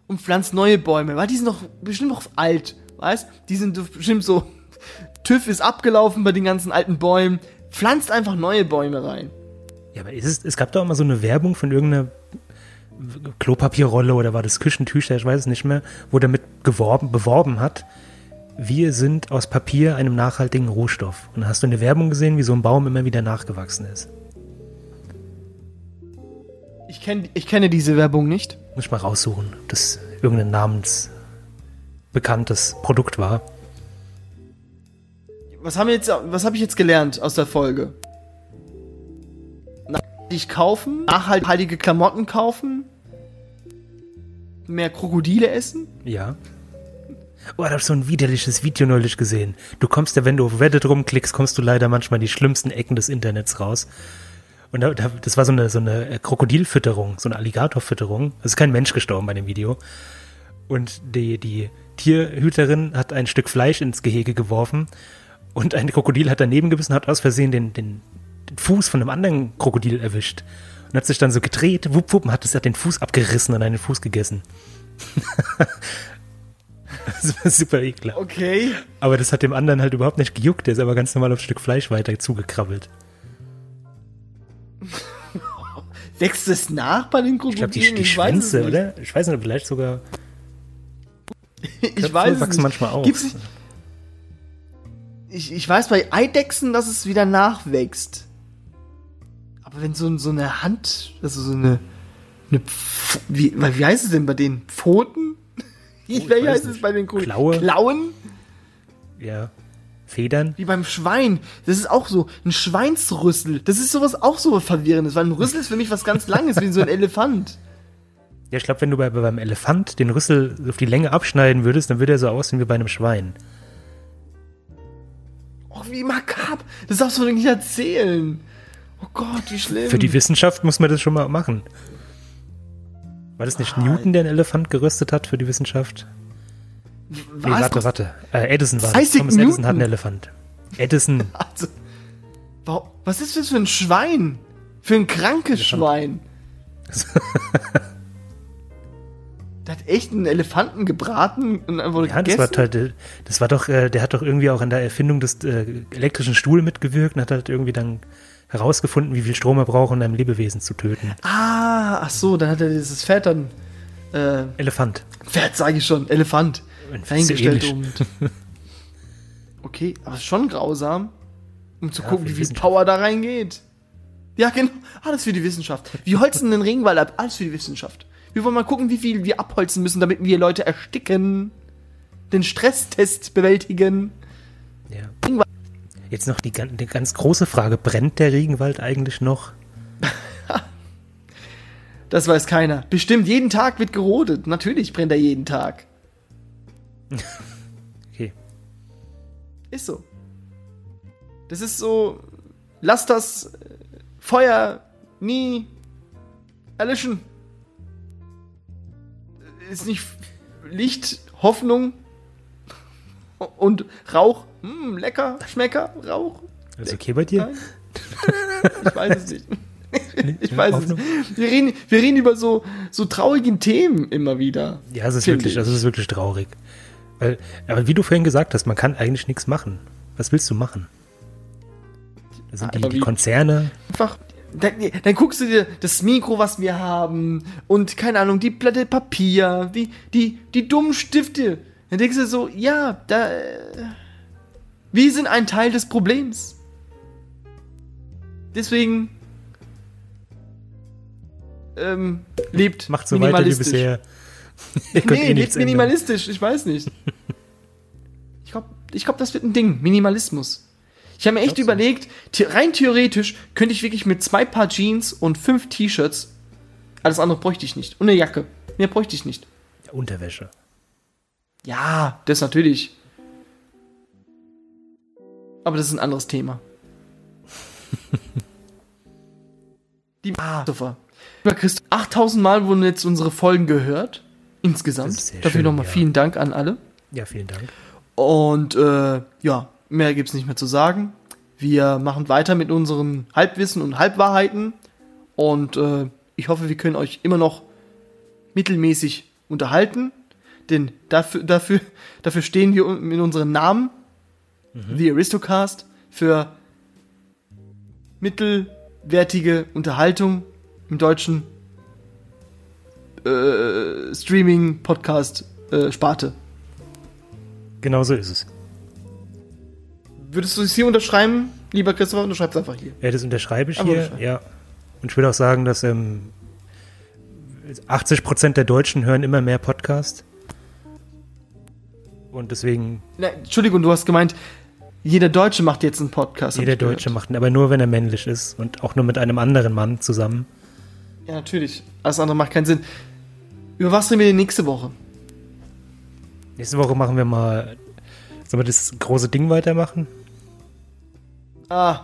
und pflanzt neue Bäume, weil die sind doch bestimmt noch alt, weißt? Die sind bestimmt so, TÜV ist abgelaufen bei den ganzen alten Bäumen. Pflanzt einfach neue Bäume rein. Ja, aber es gab doch immer so eine Werbung von irgendeiner Klopapierrolle oder war das Küchentücher, ich weiß es nicht mehr, wo damit beworben hat, wir sind aus Papier einem nachhaltigen Rohstoff. Und hast du eine Werbung gesehen, wie so ein Baum immer wieder nachgewachsen ist? Ich kenne diese Werbung nicht. Muss ich mal raussuchen, ob das irgendein namensbekanntes Produkt war. was habe ich jetzt gelernt aus der Folge? Nachhaltig kaufen, nachhaltige Klamotten kaufen, mehr Krokodile essen. Ja. Oh, da hab ich so ein widerliches Video neulich gesehen. Du kommst ja, wenn du auf Reddit rumklickst, kommst du leider manchmal in die schlimmsten Ecken des Internets raus. Und das war so eine Krokodilfütterung, so eine Alligatorfütterung. Es ist kein Mensch gestorben bei dem Video. Und die Tierhüterin hat ein Stück Fleisch ins Gehege geworfen und ein Krokodil hat daneben gebissen, hat aus Versehen den Fuß von einem anderen Krokodil erwischt und hat sich dann so gedreht, wupp, wupp, und hat den Fuß abgerissen und einen Fuß gegessen. Das war super eklig. Okay. Aber das hat dem anderen halt überhaupt nicht gejuckt, der ist aber ganz normal auf ein Stück Fleisch weiter zugekrabbelt. Wächst es nach bei den Krokodilen? Ich glaube, die Schwänze, oder? Ich weiß nicht, vielleicht sogar... Ich weiß es nicht. Manchmal auch. Gibt's nicht? Ich weiß bei Eidechsen, dass es wieder nachwächst. Aber wenn so eine Hand, also so eine wie heißt es denn bei den Pfoten? Wie heißt es bei den Klauen? Ja. Federn? Wie beim Schwein. Das ist auch so. Ein Schweinsrüssel. Das ist sowas auch so Verwirrendes, weil ein Rüssel ist für mich was ganz Langes, wie so ein Elefant. Ja, ich glaube, wenn du beim Elefant den Rüssel auf die Länge abschneiden würdest, dann würde er so aussehen wie bei einem Schwein. Oh, wie makaber. Das darfst du doch nicht erzählen. Oh Gott, wie schlimm. Für die Wissenschaft muss man das schon mal machen. War das nicht Newton, der einen Elefant gerüstet hat für die Wissenschaft? Was? Nee, Ratte. Edison war das. Thomas Edison hat einen Elefant. Edison. Also, was ist das für ein Schwein? Für ein krankes Schwein. Der hat echt einen Elefanten gebraten und einfach gegessen? Ja, das war doch, der hat doch irgendwie auch an der Erfindung des elektrischen Stuhls mitgewirkt und hat halt irgendwie dann herausgefunden, wie viel Strom er braucht, um einem Lebewesen zu töten. Ah, ach so, dann hat er dieses Pferd dann... Elefant. Pferd, sage ich schon, Elefant. Eingestellt so und... Okay, aber ist schon grausam, um zu gucken, wie viel Power da reingeht. Ja, genau. Alles für die Wissenschaft. Wir holzen den Regenwald ab, alles für die Wissenschaft. Wir wollen mal gucken, wie viel wir abholzen müssen, damit wir Leute ersticken. Den Stresstest bewältigen. Ja. Regenwald. Jetzt noch die ganz große Frage. Brennt der Regenwald eigentlich noch? Das weiß keiner. Bestimmt, jeden Tag wird gerodet. Natürlich brennt er jeden Tag. Okay. Ist so. Das ist so... Lass das Feuer nie erlöschen. Ist nicht Licht, Hoffnung und Rauch. Lecker, Schmecker, Rauch. Ist okay bei dir? Nein. Ich weiß es nicht. Ich weiß es nicht. Wir reden über so traurigen Themen immer wieder. Ja, es ist wirklich traurig. Weil, aber wie du vorhin gesagt hast, man kann eigentlich nichts machen. Was willst du machen? Das sind die Konzerne. Einfach... Dann guckst du dir das Mikro, was wir haben, und keine Ahnung, die Platte Papier, die dummen Stifte. Dann denkst du so, ja, da. Wir sind ein Teil des Problems. Deswegen. Lebt. Macht so weiter wie bisher. Nee, lebt minimalistisch, ich weiß nicht. Ich glaub, das wird ein Ding. Minimalismus. Ich habe mir echt überlegt, rein theoretisch könnte ich wirklich mit 2 Paar Jeans und 5 T-Shirts, alles andere bräuchte ich nicht. Und eine Jacke. Mehr bräuchte ich nicht. Ja, Unterwäsche. Ja, das natürlich. Aber das ist ein anderes Thema. Christopher. Lieber Christopher, 8000 Mal wurden jetzt unsere Folgen gehört. Insgesamt. Dafür nochmal vielen Dank an alle. Ja, vielen Dank. Und ja. Mehr gibt's nicht mehr zu sagen. Wir machen weiter mit unserem Halbwissen und Halbwahrheiten. Und ich hoffe, wir können euch immer noch mittelmäßig unterhalten. Denn dafür stehen wir in unserem Namen. The Aristocast. Für mittelwertige Unterhaltung im deutschen Streaming-Podcast Sparte. Genau so ist es. Würdest du es hier unterschreiben, lieber Christopher? Unterschreib's einfach hier. Ja, das unterschreibe ich hier, ja. Und ich würde auch sagen, dass 80% der Deutschen hören immer mehr Podcast. Und deswegen... Na, Entschuldigung, du hast gemeint, Jeder Deutsche macht jetzt einen Podcast. Jeder Deutsche macht einen, aber nur, wenn er männlich ist und auch nur mit einem anderen Mann zusammen. Ja, natürlich. Alles andere macht keinen Sinn. Über was reden wir denn nächste Woche? Nächste Woche machen wir mal... Sollen wir das große Ding weitermachen? Ah,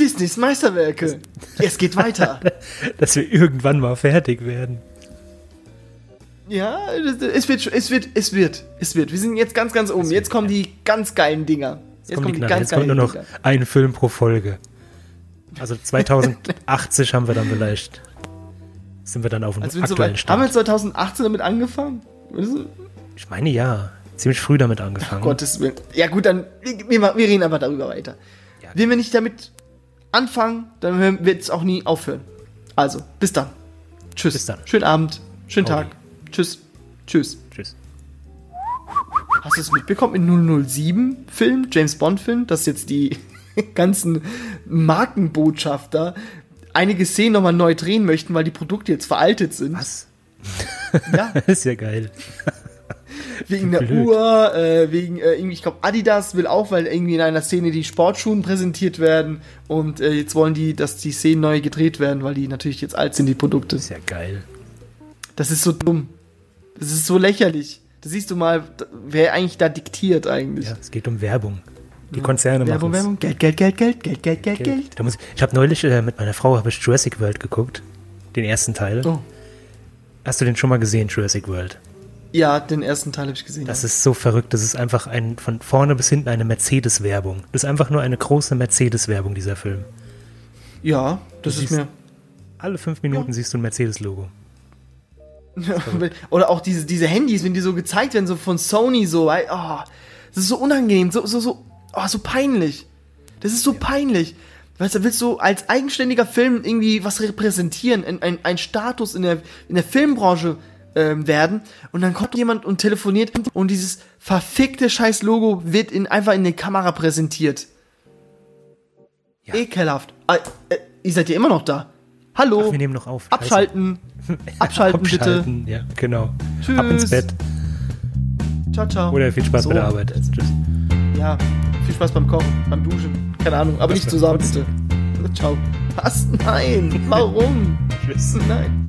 Disneys Meisterwerke. Es geht weiter. Dass wir irgendwann mal fertig werden. Ja, es wird. Wir sind jetzt ganz, ganz oben. Jetzt kommen die ganz geilen Dinger. Jetzt kommt nur noch ein Film pro Folge. Also 2080 haben wir dann vielleicht. Sind wir dann auf dem aktuellen Stand. Haben wir 2018 damit angefangen? Ich meine ja. Ziemlich früh damit angefangen. Oh, Gottes Willen. Ja gut, dann wir reden aber darüber weiter. Ja. Wenn wir nicht damit anfangen, dann wird es auch nie aufhören. Also, bis dann. Tschüss. Bis dann. Schönen Abend. Schönen Tag. Tschüss. Tschüss. Tschüss. Hast du es mitbekommen in 007-Film, James-Bond-Film, dass jetzt die ganzen Markenbotschafter einige Szenen nochmal neu drehen möchten, weil die Produkte jetzt veraltet sind? Was? Ja. Ist ja geil. Wegen der Uhr, ich glaube Adidas will auch, weil irgendwie in einer Szene die Sportschuhen präsentiert werden und jetzt wollen die, dass die Szenen neu gedreht werden, weil die natürlich jetzt alt sind, die Produkte. Das ist ja geil. Das ist so dumm. Das ist so lächerlich. Da siehst du mal, wer eigentlich da diktiert eigentlich. Ja, es geht um Werbung. Die Konzerne machen es. Werbung, Geld. Ich habe neulich mit meiner Frau Jurassic World geguckt, den ersten Teil. Oh. Hast du den schon mal gesehen, Jurassic World? Ja, den ersten Teil habe ich gesehen. Das ist so verrückt. Das ist einfach von vorne bis hinten eine Mercedes-Werbung. Das ist einfach nur eine große Mercedes-Werbung, dieser Film. Ja, das ist mir... Alle 5 Minuten siehst du ein Mercedes-Logo. Ja, oder auch diese Handys, wenn die so gezeigt werden, so von Sony, so. Oh, das ist so unangenehm, so peinlich. Das ist so peinlich. Weißt du, willst du als eigenständiger Film irgendwie was repräsentieren, ein Status in der Filmbranche werden und dann kommt jemand und telefoniert und dieses verfickte Scheiß-Logo wird einfach in der Kamera präsentiert. Ja. Ekelhaft. Ihr seid ja immer noch da. Hallo. Ach, wir nehmen noch auf. Abschalten. Abschalten, bitte. Ja, genau. Tschüss. Ab ins Bett. Ciao, ciao. Oder viel Spaß bei der Arbeit. Tschüss. Ja, viel Spaß beim Kochen, beim Duschen. Keine Ahnung, aber nicht zusammen, bitte. Ciao. Was? Nein. Warum? Tschüss. Nein.